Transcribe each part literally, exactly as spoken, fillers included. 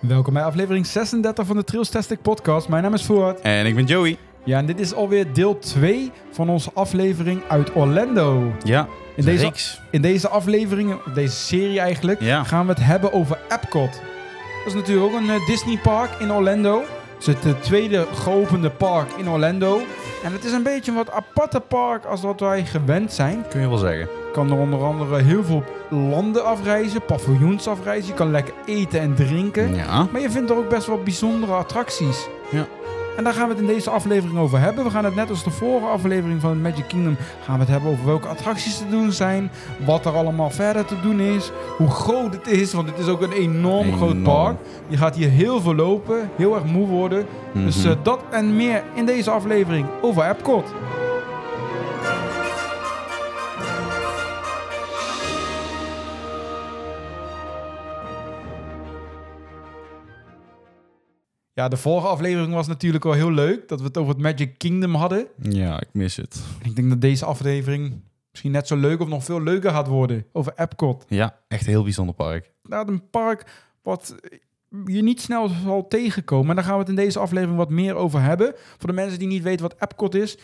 Welkom bij aflevering zesendertig van de ThrillsTastic podcast. Mijn naam is Fuad. En ik ben Joey. Ja, en dit is alweer deel twee van onze aflevering uit Orlando. Ja, in deze, in deze aflevering, deze serie eigenlijk, ja. gaan we het hebben over Epcot. Dat is natuurlijk ook een uh, Disney park in Orlando. Het is het uh, tweede geopende park in Orlando. En het is een beetje een wat aparte park als dat wij gewend zijn. Kun je wel zeggen. Je kan er onder andere heel veel landen afreizen, paviljoens afreizen. Je kan lekker eten en drinken. Ja. Maar je vindt er ook best wel bijzondere attracties. Ja. En daar gaan we het in deze aflevering over hebben. We gaan het net als de vorige aflevering van Magic Kingdom... gaan we het hebben over welke attracties te doen zijn. Wat er allemaal verder te doen is. Hoe groot het is, want het is ook een enorm, enorm. groot park. Je gaat hier heel veel lopen, heel erg moe worden. Mm-hmm. Dus uh, dat en meer in deze aflevering over Epcot. Ja, de vorige aflevering was natuurlijk al heel leuk... dat we het over het Magic Kingdom hadden. Ja, ik mis het. Ik denk dat deze aflevering misschien net zo leuk... of nog veel leuker gaat worden over Epcot. Ja, echt een heel bijzonder park. Nou, een park wat je niet snel zal tegenkomen. En daar gaan we het in deze aflevering wat meer over hebben. Voor de mensen die niet weten wat Epcot is...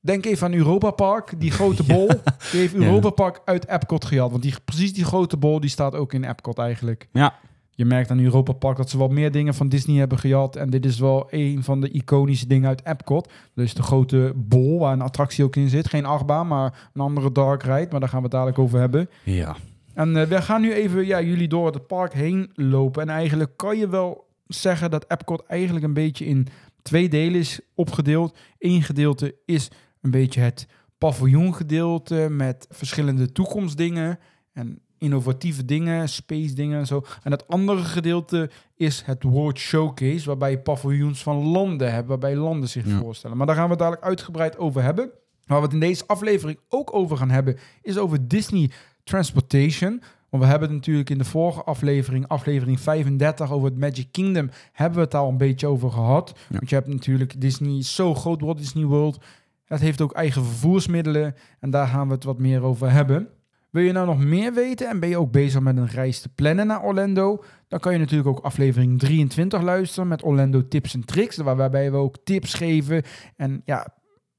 denk even aan Europa Park, die grote bol. Ja. Die heeft Europa ja. Park uit Epcot gejat. Want die, precies die grote bol die staat ook in Epcot eigenlijk. Ja. Je merkt aan Europa Park dat ze wel meer dingen van Disney hebben gejat. En dit is wel een van de iconische dingen uit Epcot. Dus de grote bol waar een attractie ook in zit. Geen achtbaan, maar een andere dark ride. Maar daar gaan we het dadelijk over hebben. Ja. En uh, we gaan nu even ja, jullie door het park heen lopen. En eigenlijk kan je wel zeggen dat Epcot eigenlijk een beetje in twee delen is opgedeeld. Eén gedeelte is een beetje het paviljoengedeelte met verschillende toekomstdingen. En... innovatieve dingen, space dingen en zo. En het andere gedeelte is het World Showcase... waarbij je paviljoens van landen hebt, waarbij landen zich ja. voorstellen. Maar daar gaan we het dadelijk uitgebreid over hebben. Waar we het in deze aflevering ook over gaan hebben... is over Disney Transportation. Want we hebben het natuurlijk in de vorige aflevering... aflevering vijfendertig over het Magic Kingdom... hebben we het al een beetje over gehad. Ja. Want je hebt natuurlijk Disney zo groot, Walt Disney World. Het heeft ook eigen vervoersmiddelen. En daar gaan we het wat meer over hebben... Wil je nou nog meer weten en ben je ook bezig met een reis te plannen naar Orlando? Dan kan je natuurlijk ook aflevering drieëntwintig luisteren met Orlando tips en tricks. Waarbij we ook tips geven en ja,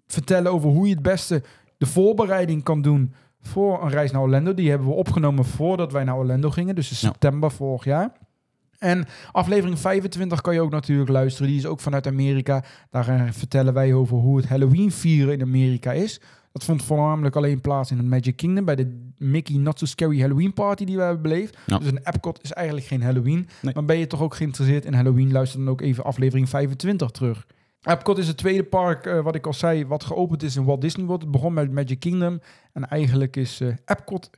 vertellen over hoe je het beste de voorbereiding kan doen voor een reis naar Orlando. Die hebben we opgenomen voordat wij naar Orlando gingen, dus in september vorig jaar. En aflevering vijfentwintig kan je ook natuurlijk luisteren. Die is ook vanuit Amerika. Daar vertellen wij over hoe het Halloween vieren in Amerika is. Dat vond voornamelijk alleen plaats in het Magic Kingdom... bij de Mickey Not So Scary Halloween Party die we hebben beleefd. Ja. Dus een Epcot is eigenlijk geen Halloween. Nee. Maar ben je toch ook geïnteresseerd in Halloween... luister dan ook even aflevering vijfentwintig terug. Epcot is het tweede park, uh, wat ik al zei... wat geopend is in Walt Disney World. Het begon met Magic Kingdom. En eigenlijk is uh, Epcot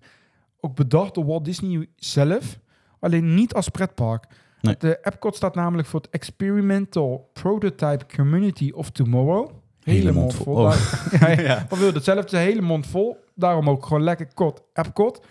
ook bedacht door Walt Disney zelf... alleen niet als pretpark. Nee. De Epcot staat namelijk voor het Experimental Prototype Community of Tomorrow... Hele, hele mond vol. vol. Oh. Ja, ja. ja. Wat wil hetzelfde? Hele mond vol. Daarom ook gewoon lekker kot Epcot.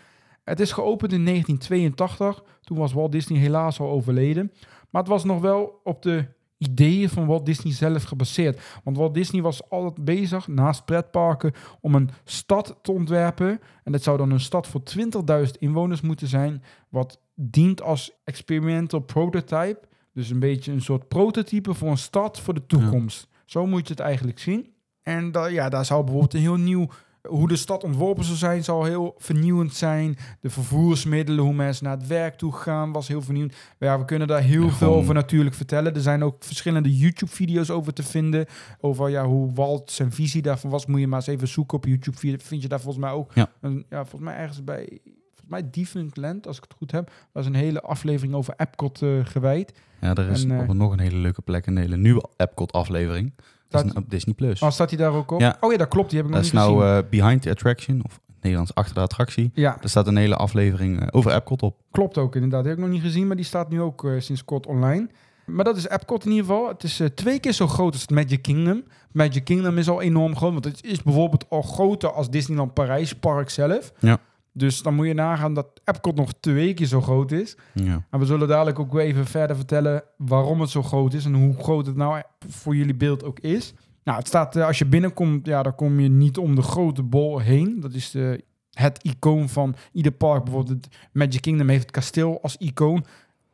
Het is geopend in negentien tweeëntachtig. Toen was Walt Disney helaas al overleden. Maar het was nog wel op de ideeën van Walt Disney zelf gebaseerd. Want Walt Disney was altijd bezig, naast pretparken, om een stad te ontwerpen. En dat zou dan een stad voor twintigduizend inwoners moeten zijn. Wat dient als experimental prototype. Dus een beetje een soort prototype voor een stad voor de toekomst. Ja. Zo moet je het eigenlijk zien. En da- ja, daar zou bijvoorbeeld een heel nieuw... hoe de stad ontworpen zou zijn, zou heel vernieuwend zijn. De vervoersmiddelen, hoe mensen naar het werk toe gaan, was heel vernieuwend. Maar ja, we kunnen daar heel ja, veel gewoon... over natuurlijk vertellen. Er zijn ook verschillende YouTube-video's over te vinden. Over ja, hoe Walt zijn visie daarvan was. Moet je maar eens even zoeken op YouTube. Vind je daar volgens mij ook... Ja, een, ja volgens mij ergens bij... Volgens mij Deviant Land, als ik het goed heb. Dat is een hele aflevering over Epcot uh, gewijd. Ja, er is en, uh, nog een hele leuke plek. Een hele nieuwe Epcot-aflevering. Dat is op Disney Plus. Oh, staat die daar ook op? Ja. Oh ja, dat klopt. Die heb ik dat nog niet gezien. Dat is nou uh, Behind the Attraction, of Nederlands Achter de Attractie. Ja. Daar staat een hele aflevering uh, over Epcot op. Klopt ook inderdaad. Die heb ik nog niet gezien, maar die staat nu ook uh, sinds kort online. Maar dat is Epcot in ieder geval. Het is uh, twee keer zo groot als het Magic Kingdom. Magic Kingdom is al enorm groot, want het is bijvoorbeeld al groter als Disneyland Parijs Park zelf. Ja. Dus dan moet je nagaan dat Epcot nog twee keer zo groot is. Ja. En we zullen dadelijk ook weer even verder vertellen waarom het zo groot is... en hoe groot het nou voor jullie beeld ook is. Nou, het staat, als je binnenkomt, ja, dan kom je niet om de grote bol heen. Dat is de, het icoon van ieder park. Bijvoorbeeld Magic Kingdom heeft het kasteel als icoon.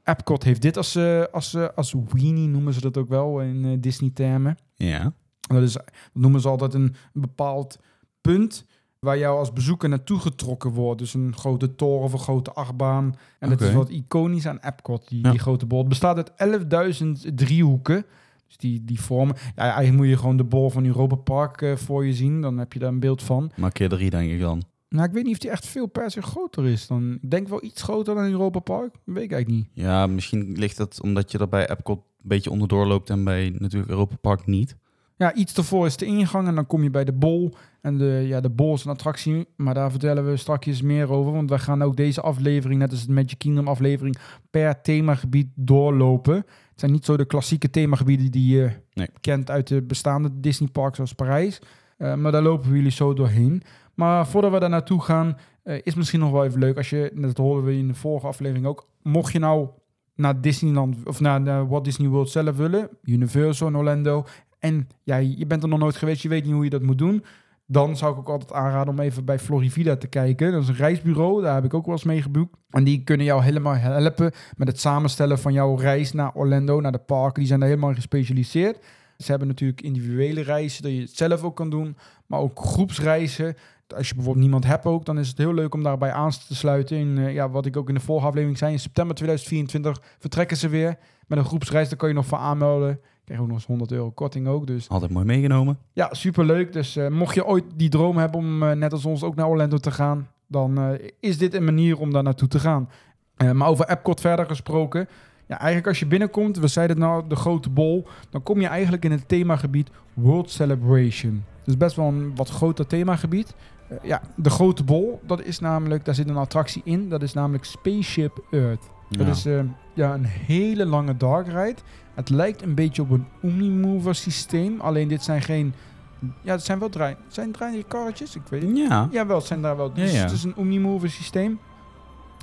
Epcot heeft dit als, uh, als, uh, als weenie, noemen ze dat ook wel in uh, Disney-termen. Ja. Dat is, noemen ze altijd een bepaald punt waar jou als bezoeker naartoe getrokken wordt. Dus een grote toren of een grote achtbaan. En okay. Dat is wat iconisch aan Epcot, die, ja. die grote bol. Het bestaat uit elfduizend driehoeken. Dus die, die vormen... Ja, eigenlijk moet je gewoon de bol van Europa Park uh, voor je zien. Dan heb je daar een beeld van. Maar keer drie, denk ik dan. Nou, ik weet niet of die echt veel per se groter is. Dan, ik denk wel iets groter dan Europa Park. Dat weet ik eigenlijk niet. Ja, misschien ligt dat omdat je dat bij Epcot een beetje onderdoor loopt en bij natuurlijk Europa Park niet. Ja, iets daarvoor is de ingang en dan kom je bij de bol. En de, ja, de bol is een attractie, maar daar vertellen we straks meer over. Want we gaan ook deze aflevering, net als de Magic Kingdom aflevering, per themagebied doorlopen. Het zijn niet zo de klassieke themagebieden die je nee. kent uit de bestaande Disney parks zoals Parijs. Uh, maar daar lopen we jullie zo doorheen. Maar voordat we daar naartoe gaan, uh, is misschien nog wel even leuk. Als je, dat hoorden we in de vorige aflevering ook, mocht je nou naar Disneyland of naar de Walt Disney World zelf willen, Universal in Orlando, en ja, je bent er nog nooit geweest, je weet niet hoe je dat moet doen, dan zou ik ook altijd aanraden om even bij Florivida te kijken. Dat is een reisbureau, daar heb ik ook wel eens mee geboekt. En die kunnen jou helemaal helpen met het samenstellen van jouw reis naar Orlando, naar de parken. Die zijn daar helemaal in gespecialiseerd. Ze hebben natuurlijk individuele reizen, dat je het zelf ook kan doen, maar ook groepsreizen. Als je bijvoorbeeld niemand hebt ook, dan is het heel leuk om daarbij aan te sluiten. In, uh, ja, wat ik ook in de vorige aflevering zei, in september tweeduizend vierentwintig vertrekken ze weer. Met een groepsreis, daar kan je nog voor aanmelden. Krijg ook nog eens honderd euro korting ook. Dus. Altijd mooi meegenomen. Ja, superleuk. Dus uh, mocht je ooit die droom hebben om uh, net als ons ook naar Orlando te gaan, dan uh, is dit een manier om daar naartoe te gaan. Uh, maar over Epcot verder gesproken. Ja, eigenlijk als je binnenkomt, we zeiden het nou, de grote bol, dan kom je eigenlijk in het themagebied World Celebration. Dus best wel een wat groter themagebied. Uh, ja, de grote bol, dat is namelijk, daar zit een attractie in, dat is namelijk Spaceship Earth. Ja. Dat is uh, ja, een hele lange dark ride. Het lijkt een beetje op een Omnimover systeem. Alleen dit zijn geen... Ja, het zijn wel draai... Zijn draaikarretjes? Ik weet het niet. Ja. Jawel, het zijn daar wel. Dus ja, ja. Het is een Omnimover systeem.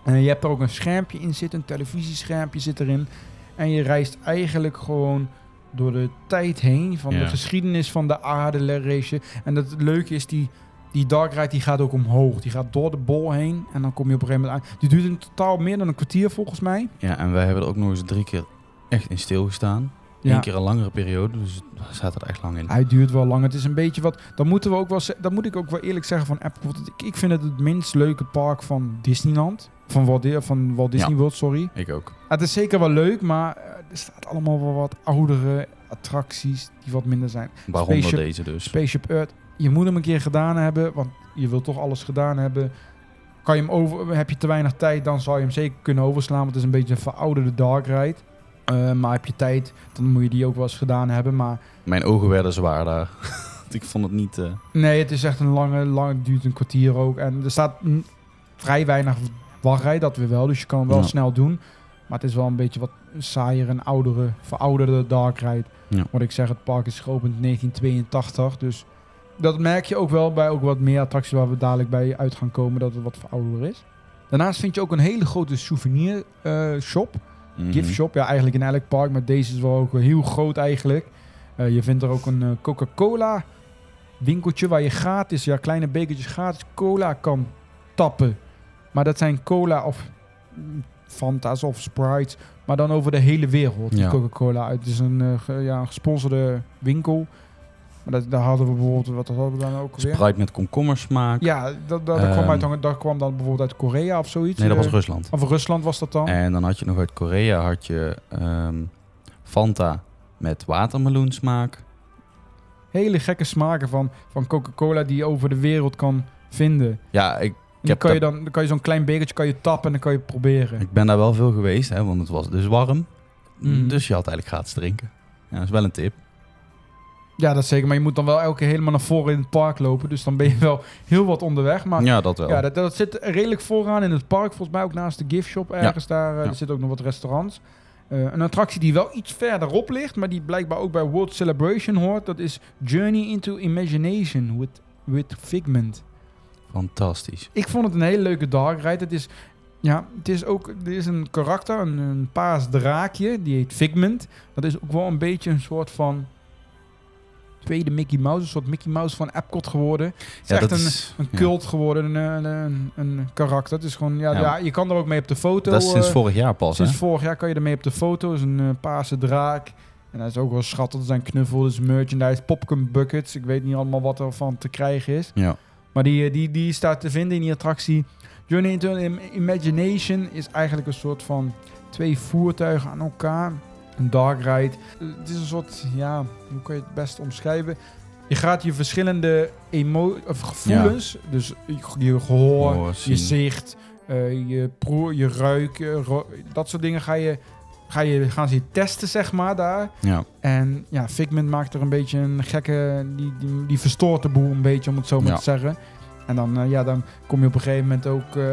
En je hebt er ook een schermpje in zitten. Een televisieschermpje zit erin. En je reist eigenlijk gewoon door de tijd heen. Van ja. de geschiedenis van de aarde race. En dat het leuke is, die, die dark ride die gaat ook omhoog. Die gaat door de bol heen. En dan kom je op een gegeven moment aan. Die duurt in totaal meer dan een kwartier volgens mij. Ja, en wij hebben er ook nog eens drie keer... echt in stilgestaan. Ja. Eén keer een langere periode, dus het staat er echt lang in. Hij duurt wel lang. Het is een beetje wat... Dat, moeten we ook wel, dat moet ik ook wel eerlijk zeggen van Epcot. Ik vind het het minst leuke park van Disneyland. Van Walt, van Walt Disney ja. World, sorry. Ik ook. Het is zeker wel leuk, maar er staat allemaal wel wat oudere attracties die wat minder zijn. Waaronder Spaceship, deze dus. Spaceship Earth. Je moet hem een keer gedaan hebben, want je wilt toch alles gedaan hebben. Kan je hem over, heb je te weinig tijd, dan zou je hem zeker kunnen overslaan, want het is een beetje een verouderde dark ride. Uh, maar heb je tijd, dan moet je die ook wel eens gedaan hebben. Maar... Mijn ogen werden zwaar daar. Ik vond het niet... Uh... Nee, het is echt een lange, lange, duurt een kwartier ook. En er staat n- vrij weinig wachtrij, dat weer wel. Dus je kan hem wel ja. snel doen. Maar het is wel een beetje wat saaier en oudere, verouderde dark ride. Ja. Wat ik zeg, het park is geopend in negentien tweeëntachtig. Dus dat merk je ook wel bij ook wat meer attracties waar we dadelijk bij uit gaan komen. Dat het wat verouderder is. Daarnaast vind je ook een hele grote souvenir uh, shop. Mm-hmm. Gift shop, ja, eigenlijk in elk park, maar deze is wel ook heel groot eigenlijk. Uh, je vindt er ook een uh, Coca-Cola winkeltje waar je gratis, ja, kleine bekertjes gratis cola kan tappen. Maar dat zijn cola of Fanta's of Sprites, maar dan over de hele wereld, ja. Coca-Cola. Het is een, uh, ge, ja, een gesponsorde winkel. Maar dat, daar hadden we bijvoorbeeld, wat hadden we dan ook weer? Sprite met komkommersmaak. Ja, dat, dat, um, kwam uit, dat kwam dan bijvoorbeeld uit Korea of zoiets. Nee, dat was Rusland. Of Rusland was dat dan. En dan had je nog uit Korea, had je um, Fanta met watermeloensmaak. Hele gekke smaken van, van Coca-Cola die je over de wereld kan vinden. Ja, ik... Dan kan, je dan, dan kan je zo'n klein bekertje kan je tappen en dan kan je proberen. Ik ben daar wel veel geweest, hè, want het was dus warm. Mm. Dus je had eigenlijk gratis drinken. Ja, dat is wel een tip. Ja, dat zeker. Maar je moet dan wel elke keer helemaal naar voren in het park lopen. Dus dan ben je wel heel wat onderweg. Maar ja, dat wel. Ja, dat, dat zit redelijk vooraan in het park. Volgens mij ook naast de gift shop ergens. Ja. Daar uh, ja. er zitten ook nog wat restaurants. Uh, een attractie die wel iets verderop ligt, maar die blijkbaar ook bij World Celebration hoort. Dat is Journey into Imagination with, with Figment. Fantastisch. Ik vond het een hele leuke dark ride. Het is, ja, het is ook er is een karakter, een, een paars draakje. Die heet Figment. Dat is ook wel een beetje een soort van... tweede Mickey Mouse. Een soort Mickey Mouse van Epcot geworden. Het is ja, echt een, is, een cult ja. geworden, een, een, een karakter. Het is gewoon, ja, ja. ja, je kan er ook mee op de foto. Dat is sinds uh, vorig jaar pas. Sinds hè? vorig jaar kan je er mee op de foto. Dat is een uh, paarse draak. En dat is ook wel schattig. Er zijn knuffels, merchandise, popcorn buckets. Ik weet niet allemaal wat er van te krijgen is. Ja. Maar die, die, die staat te vinden in die attractie. Journey into Imagination is eigenlijk een soort van twee voertuigen aan elkaar. Een dark ride. Het is een soort, ja, hoe kan je het best omschrijven? Je gaat je verschillende emo- of gevoelens, ja. dus je gehoor, oh, je zicht, uh, je proer, je ruik, uh, ro- dat soort dingen ga je, ga je, gaan ze testen, zeg maar, daar. Ja. En ja, Figment maakt er een beetje een gekke, die, die, die verstoort de boel een beetje, om het zo maar ja. te zeggen. En dan, uh, ja, dan kom je op een gegeven moment ook uh,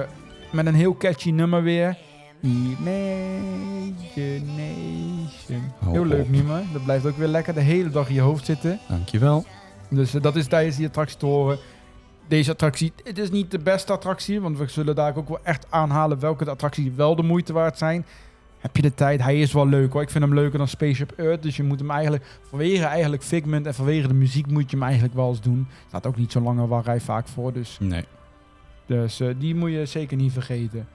met een heel catchy nummer weer. Imagination. Heel leuk nummer. Dat blijft ook weer lekker de hele dag in je hoofd zitten. Dankjewel. Dus uh, dat is tijdens die attractie te horen. Deze attractie, het is niet de beste attractie, want we zullen daar ook wel echt aanhalen welke attracties wel de moeite waard zijn. Heb je de tijd? Hij is wel leuk hoor. Ik vind hem leuker dan Spaceship Earth. Dus je moet hem eigenlijk, vanwege eigenlijk Figment en vanwege de muziek, moet je hem eigenlijk wel eens doen. Er staat ook niet zo'n lange wachtrij vaak voor. Dus, nee. dus uh, die moet je zeker niet vergeten.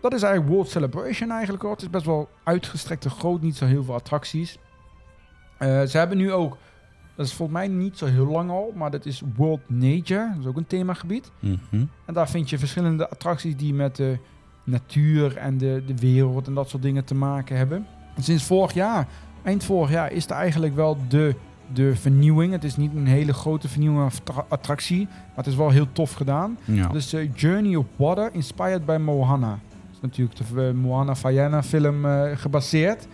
Dat is eigenlijk World Celebration eigenlijk hoor. Het is best wel uitgestrekt en groot. Niet zo heel veel attracties. Uh, ze hebben nu ook, dat is volgens mij niet zo heel lang al, maar dat is World Nature. Dat is ook een themagebied. Mm-hmm. En daar vind je verschillende attracties die met de natuur en de, de wereld en dat soort dingen te maken hebben. En sinds vorig jaar, eind vorig jaar, is er eigenlijk wel de, de vernieuwing. Het is niet een hele grote vernieuwing of tra- attractie, maar het is wel heel tof gedaan. Ja. Dus uh, Journey of Water Inspired by Moana. Natuurlijk de uh, Moana Fayana film uh, gebaseerd.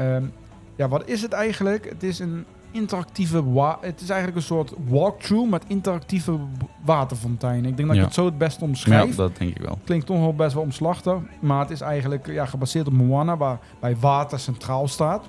Um, ja, wat is het eigenlijk? Het is een interactieve... Wa- het is eigenlijk een soort walkthrough met interactieve w- waterfonteinen. Ik denk dat ja. ik het zo het best omschrijf. Ja, dat denk ik wel. Klinkt toch wel best wel omslachtig. Maar het is eigenlijk ja, gebaseerd op Moana, waarbij water centraal staat.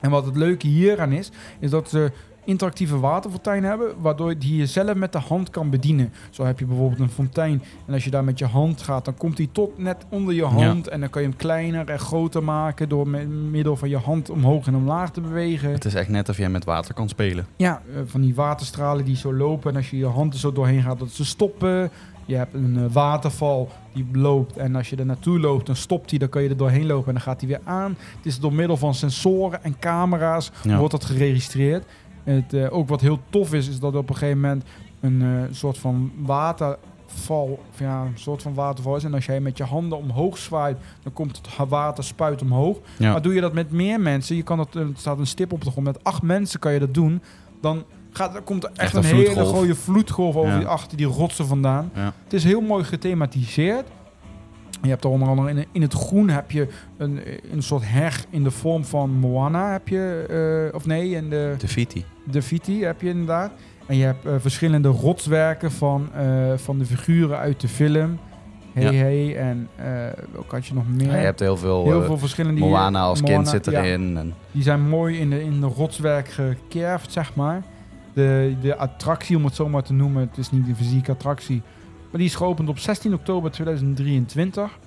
En wat het leuke hieraan is, is dat ze interactieve waterfonteinen hebben, waardoor je je zelf met de hand kan bedienen. Zo heb je bijvoorbeeld een fontein en als je daar met je hand gaat, dan komt die tot net onder je hand ja. en dan kan je hem kleiner en groter maken door met middel van je hand omhoog en omlaag te bewegen. Het is echt net of jij met water kan spelen. Ja, van die waterstralen die zo lopen en als je je hand er zo doorheen gaat, dat ze stoppen. Je hebt een waterval die loopt en als je er naartoe loopt, dan stopt hij, dan kan je er doorheen lopen en dan gaat hij weer aan. Het is door middel van sensoren en camera's ja. wordt dat geregistreerd. Het, uh, ook wat heel tof is, is dat op een gegeven moment een uh, soort van waterval, ja, een soort van waterval is. En als jij met je handen omhoog zwaait, dan komt het water spuit omhoog. Ja. Maar doe je dat met meer mensen, je kan dat, er staat een stip op de grond, met acht mensen kan je dat doen, dan gaat, dan komt er echt, echt een, een hele grote vloedgolf over ja. die, achter die rotsen vandaan. Ja. Het is heel mooi gethematiseerd. Je hebt er onder andere in, in het groen heb je een, een soort heg in de vorm van Moana heb je, uh, of nee, in de... Te Fiti. Te Fiti heb je inderdaad. En je hebt uh, verschillende rotswerken van, uh, van de figuren uit de film. Hey, ja. hey, en uh, ook had je nog meer. Ja, je hebt heel veel, heel uh, veel verschillende... Moana als Moana, kind zit erin. Ja, en... Die zijn mooi in de, in de rotswerk gekerfd, zeg maar. De, de attractie, om het zo maar te noemen, het is niet de fysieke attractie, maar die is geopend op zestien oktober tweeduizend drieëntwintig.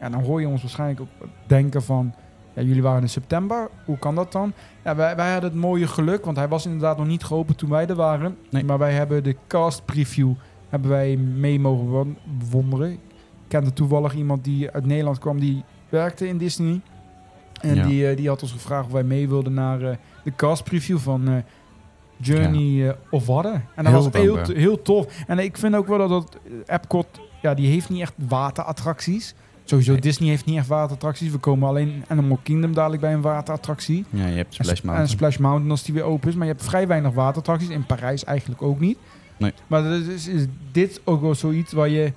Ja, dan hoor je ons waarschijnlijk ook denken van, ja, jullie waren in september, hoe kan dat dan? Ja, wij, wij hadden het mooie geluk, want hij was inderdaad nog niet geopend toen wij er waren. Nee. Maar wij hebben de cast preview hebben wij mee mogen bewonderen. Ik kende toevallig iemand die uit Nederland kwam, die werkte in Disney. En ja. die, die had ons gevraagd of wij mee wilden naar uh, de cast preview van... Uh, Journey ja. of Water. En dat heel was heel, heel tof. En ik vind ook wel dat, dat Epcot... Ja, die heeft niet echt waterattracties. Sowieso, nee. Disney heeft niet echt waterattracties. We komen alleen Animal Kingdom dadelijk bij een waterattractie. Ja, je hebt Splash Mountain. En Splash Mountain als die weer open is. Maar je hebt vrij weinig waterattracties. In Parijs eigenlijk ook niet. Nee. Maar dat is, is dit ook wel zoiets waar je...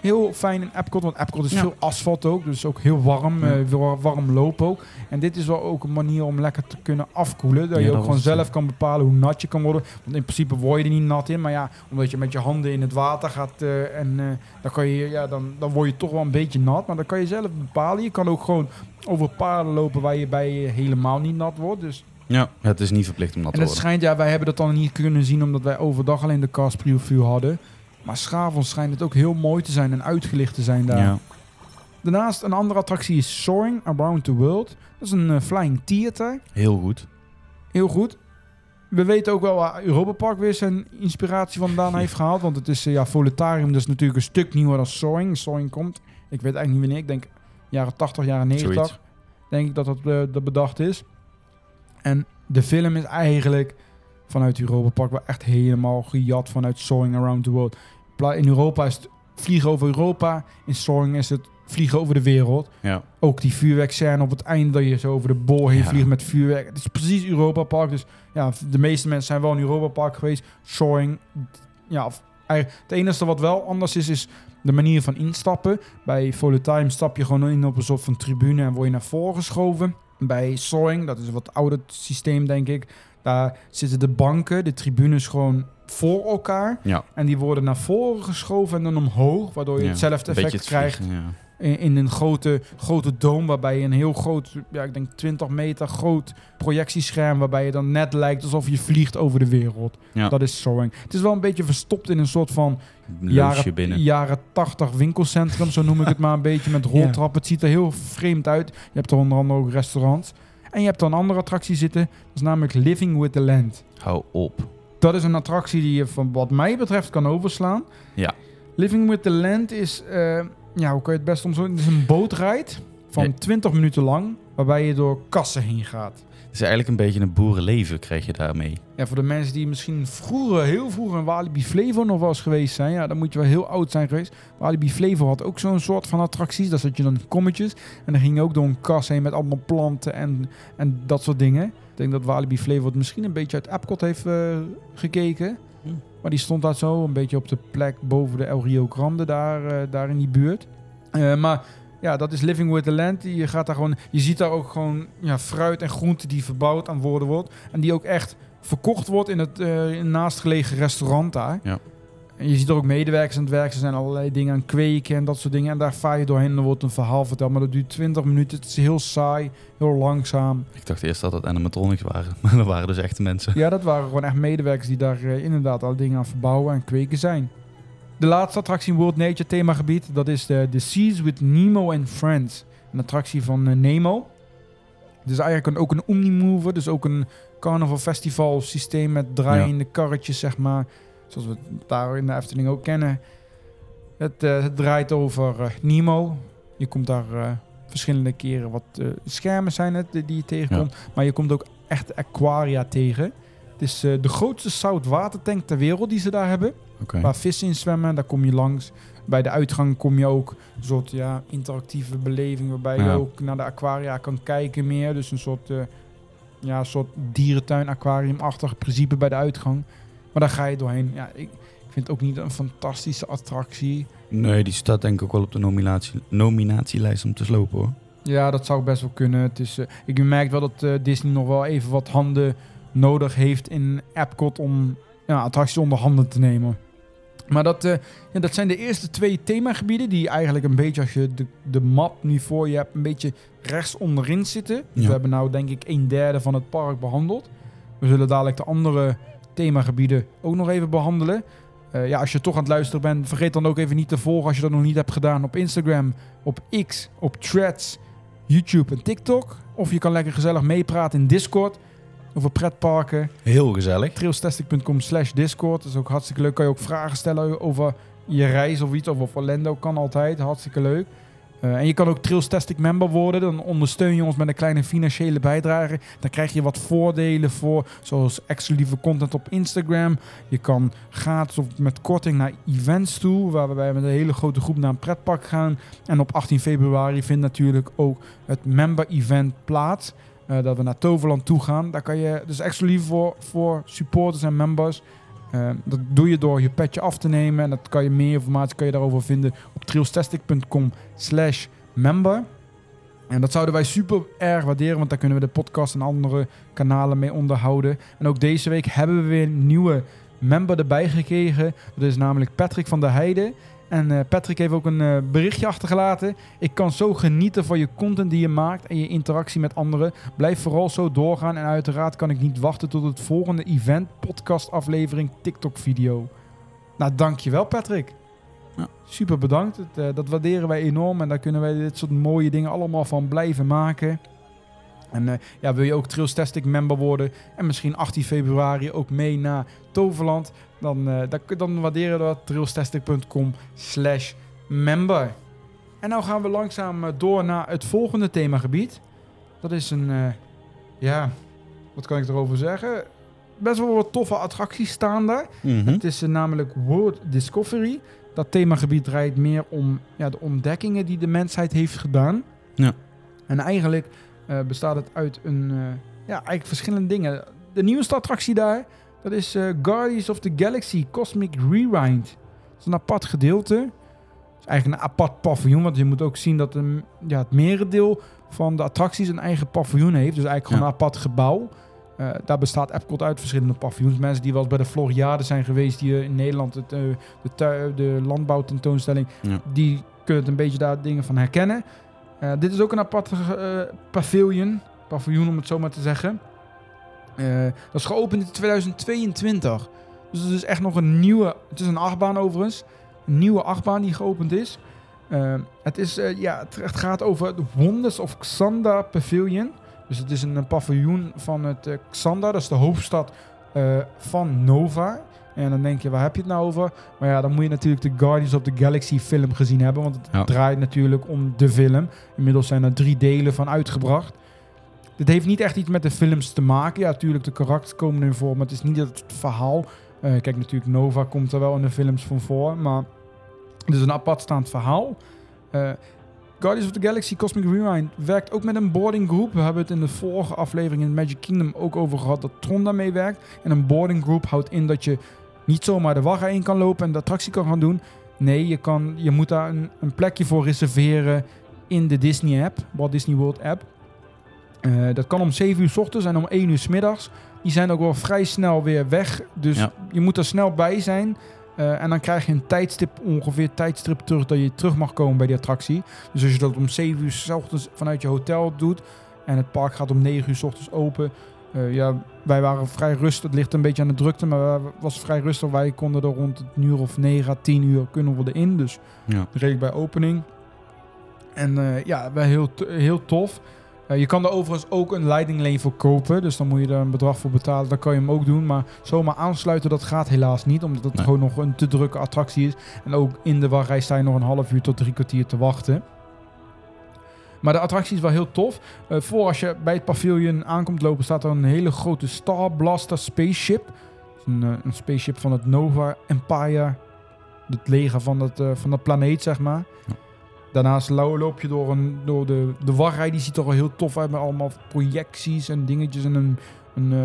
Heel fijn in Epcot, want Epcot is ja. veel asfalt ook. Dus ook heel warm, ja. uh, warm lopen ook. En dit is wel ook een manier om lekker te kunnen afkoelen. Dat ja, je ook dat gewoon zelf zo. kan bepalen hoe nat je kan worden. Want in principe word je er niet nat in. Maar ja, omdat je met je handen in het water gaat... Uh, en uh, dan, kan je, ja, dan, dan word je toch wel een beetje nat. Maar dat kan je zelf bepalen. Je kan ook gewoon over paden lopen waar je bij je helemaal niet nat wordt. Dus... Ja, het is niet verplicht om nat te worden. En het schijnt, ja, wij hebben dat dan niet kunnen zien... omdat wij overdag alleen de cast preview hadden... Maar 's avonds schijnt het ook heel mooi te zijn en uitgelicht te zijn daar. Ja. Daarnaast een andere attractie is Soarin' Around the World. Dat is een uh, flying theater. Heel goed. Heel goed. we weten ook wel waar Europa Park weer zijn inspiratie vandaan heeft gehaald. Want het is uh, ja, Voletarium, dus natuurlijk een stuk nieuwer dan Soarin'. Soarin' komt. Ik weet eigenlijk niet wanneer. Ik denk jaren tachtig, jaren negentig. Zoiets. Denk ik dat dat, uh, dat bedacht is. En de film is eigenlijk vanuit Europa Park wel echt helemaal gejat vanuit Soarin' Around the World. In Europa is het vliegen over Europa. In Soarin' is het vliegen over de wereld. Ja. Ook die vuurwerkscène op het einde dat je zo over de bol heen ja. vliegt met vuurwerk. Het is precies Europa Park. Dus ja, de meeste mensen zijn wel in Europa Park geweest. Soarin'. Ja, het enige wat wel anders is, is de manier van instappen. Bij Voletarium stap je gewoon in op een soort van tribune en word je naar voren geschoven. Bij Soarin', dat is een wat ouder systeem denk ik, daar zitten de banken, de tribunes gewoon voor elkaar. Ja. En die worden naar voren geschoven en dan omhoog, waardoor je ja, hetzelfde effect het krijgt. Vliegen, ja. in, in een grote, grote dome waarbij je een heel groot, ja, ik denk twintig meter groot projectiescherm, waarbij je dan net lijkt alsof je vliegt over de wereld. Ja. Dat is Soarin'. Het is wel een beetje verstopt in een soort van jaren, jaren tachtig winkelcentrum, zo noem ik het maar een beetje, met roltrap. Ja. Het ziet er heel vreemd uit. Je hebt er onder andere ook restaurants. En je hebt dan een andere attractie zitten, dat is namelijk Living with the Land. Hou op. Dat is een attractie die je van wat mij betreft kan overslaan. Ja. Living with the Land is, uh, ja, hoe kan je het best omzoeken? Het is een bootrijd van ja. twintig minuten lang, waarbij je door kassen heen gaat. Het is eigenlijk een beetje een boerenleven, krijg je daarmee. Ja, voor de mensen die misschien vroeger, heel vroeger in Walibi Flevo nog wel eens geweest zijn. Ja, dan moet je wel heel oud zijn geweest. Walibi Flevo had ook zo'n soort van attracties. Daar zat je dan in kommetjes. En dan ging je ook door een kas heen met allemaal planten en, en dat soort dingen. Ik denk dat Walibi Flevo het misschien een beetje uit Epcot heeft uh, gekeken. Ja. Maar die stond daar zo een beetje op de plek boven de El Rio Grande, daar, uh, daar in die buurt. Uh, maar... Ja, dat is Living with the Land. Je gaat daar gewoon, je ziet daar ook gewoon ja, fruit en groente die verbouwd aan worden wordt. En die ook echt verkocht wordt in het uh, in naastgelegen restaurant daar. Ja. En je ziet er ook medewerkers aan het werk. Ze zijn allerlei dingen aan het kweken en dat soort dingen. En daar vaar je doorheen en er wordt een verhaal verteld. Maar dat duurt twintig minuten. Het is heel saai, heel langzaam. Ik dacht eerst dat het animatronics waren. Maar dat waren dus echte mensen. Ja, dat waren gewoon echt medewerkers die daar uh, inderdaad al dingen aan verbouwen en kweken zijn. De laatste attractie in World Nature themagebied, dat is de, de Seas with Nemo and Friends. Een attractie van uh, Nemo. Het is eigenlijk een, ook een omnimover, dus ook een carnaval festival systeem met draaiende ja. karretjes, zeg maar. Zoals we het daar in de Efteling ook kennen. Het, uh, het draait over uh, Nemo. Je komt daar uh, verschillende keren wat uh, schermen zijn het die je tegenkomt. Ja. Maar je komt ook echt aquaria tegen. Het is uh, de grootste zoutwatertank ter wereld die ze daar hebben. Okay. Waar vissen in zwemmen, daar kom je langs. Bij de uitgang kom je ook een soort ja, interactieve beleving... waarbij ja. je ook naar de aquaria kan kijken meer. Dus een soort, uh, ja, soort dierentuin-aquariumachtig principe bij de uitgang. Maar daar ga je doorheen. Ja, ik, ik vind het ook niet een fantastische attractie. Nee, die staat denk ik ook wel op de nominatie, nominatielijst om te slopen, hoor. Ja, dat zou best wel kunnen. Het is, uh, ik merk wel dat uh, Disney nog wel even wat handen nodig heeft in Epcot... om ja, attracties onder handen te nemen. Maar dat, uh, ja, dat zijn de eerste twee themagebieden... die eigenlijk een beetje, als je de, de map nu voor je hebt... een beetje rechts onderin zitten. Ja. We hebben nou denk ik een derde van het park behandeld. We zullen dadelijk de andere themagebieden ook nog even behandelen. Uh, ja, als je toch aan het luisteren bent... vergeet dan ook even niet te volgen als je dat nog niet hebt gedaan... op Instagram, op X, op Threads, YouTube en TikTok. Of je kan lekker gezellig meepraten in Discord... over pretparken. Heel gezellig. ThrillsTastic.com slash Discord. Dat is ook hartstikke leuk. Kan je ook vragen stellen over je reis of iets. Of over Orlando kan altijd. Hartstikke leuk. Uh, en je kan ook ThrillsTastic member worden. Dan ondersteun je ons met een kleine financiële bijdrage. Dan krijg je wat voordelen voor. Zoals exclusieve content op Instagram. Je kan gratis of met korting naar events toe. Waar wij met een hele grote groep naar een pretpark gaan. En op achttien februari vindt natuurlijk ook het member event plaats. Uh, dat we naar Toverland toe gaan. Daar kan je dus exclusief voor, voor supporters en members. Uh, dat doe je door je petje af te nemen. En dat kan je meer informatie kan je daarover vinden op thrillstastic.com slash member. En dat zouden wij super erg waarderen. Want daar kunnen we de podcast en andere kanalen mee onderhouden. En ook deze week hebben we weer een nieuwe member erbij gekregen. Dat is namelijk Patrick van der Heijden. En Patrick heeft ook een berichtje achtergelaten. Ik kan zo genieten van je content die je maakt en je interactie met anderen. Blijf vooral zo doorgaan en uiteraard kan ik niet wachten tot het volgende event, podcast, aflevering, TikTok video. Nou, dankjewel Patrick. Ja. Super bedankt. Dat, dat waarderen wij enorm en daar kunnen wij dit soort mooie dingen allemaal van blijven maken. En uh, ja, wil je ook ThrillsTastic member worden en misschien achttien februari ook mee naar Toverland, dan, uh, dan, dan waarderen we dat ThrillsTastic punt com slash member. En nou gaan we langzaam door naar het volgende themagebied. Dat is een, uh, ja, wat kan ik erover zeggen? Best wel wat toffe attracties staan daar. Mm-hmm. Het is uh, namelijk World Discovery. Dat themagebied draait meer om ja, de ontdekkingen die de mensheid heeft gedaan. Ja. En eigenlijk uh, bestaat het uit een, uh, ja, eigenlijk verschillende dingen. De nieuwste attractie daar, dat is uh, Guardians of the Galaxy Cosmic Rewind. Dat is een apart gedeelte. Dat is eigenlijk een apart paviljoen, want je moet ook zien dat een, ja, het merendeel van de attracties een eigen paviljoen heeft. Dus eigenlijk gewoon ja. een apart gebouw. Uh, daar bestaat Epcot uit verschillende paviljoens. Mensen die wel eens bij de Florivida zijn geweest, die uh, in Nederland het, uh, de, tu- de landbouwtentoonstelling, ja. die kunnen het een beetje daar dingen van herkennen. Uh, dit is ook een apart uh, paviljoen, paviljoen om het zo maar te zeggen. Uh, dat is geopend in tweeduizend tweeëntwintig. Dus het is echt nog een nieuwe, het is een achtbaan overigens, een nieuwe achtbaan die geopend is. Uh, het, is uh, ja, het, het gaat over de Wonders of Xander Pavilion. Dus het is een, een paviljoen van het uh, Xander. Dat is de hoofdstad uh, van Nova. En dan denk je, waar heb je het nou over? Maar ja, dan moet je natuurlijk de Guardians of the Galaxy film gezien hebben. Want het ja. draait natuurlijk om de film. Inmiddels zijn er drie delen van uitgebracht. Dit heeft niet echt iets met de films te maken. Ja, natuurlijk, de karakters komen erin voor. Maar het is niet dat het verhaal... Uh, kijk, natuurlijk, Nova komt er wel in de films van voor. Maar het is een apart staand verhaal. Uh, Guardians of the Galaxy Cosmic Rewind werkt ook met een boarding group. We hebben het in de vorige aflevering in Magic Kingdom ook over gehad dat Tron daarmee werkt. En een boarding group houdt in dat je niet zomaar de wachtrij in kan lopen en de attractie kan gaan doen. Nee, je, kan, je moet daar een, een plekje voor reserveren in de Disney-app, Walt Disney World app. Uh, dat kan om zeven uur 's ochtends en om één uur 's middags. Die zijn ook wel vrij snel weer weg, dus ja. je moet er snel bij zijn. Uh, en dan krijg je een tijdstip, ongeveer tijdstip terug, dat je terug mag komen bij die attractie. Dus als je dat om zeven uur 's ochtends vanuit je hotel doet en het park gaat om negen uur 's ochtends open. Uh, ja, wij waren vrij rustig, het ligt een beetje aan de drukte, maar het was vrij rustig. Wij konden er rond een uur of negen à tien uur kunnen we erin, dus ja. redelijk bij opening. En uh, ja, heel, heel tof. Uh, je kan er overigens ook een lighting lane voor kopen. Dus dan moet je er een bedrag voor betalen. Dan kan je hem ook doen. Maar zomaar aansluiten, dat gaat helaas niet. Omdat het nee. gewoon nog een te drukke attractie is. En ook in de wachtrij sta je nog een half uur tot drie kwartier te wachten. Maar de attractie is wel heel tof. Uh, voor als je bij het paviljoen aankomt lopen, staat er een hele grote Star Blaster Spaceship. Een, uh, een spaceship van het Nova Empire. Het leger van dat, uh, van dat planeet, zeg maar. Ja. Daarnaast loop je door, een, door de, de wachtrij. Die ziet er al heel tof uit met allemaal projecties en dingetjes. En een, een uh,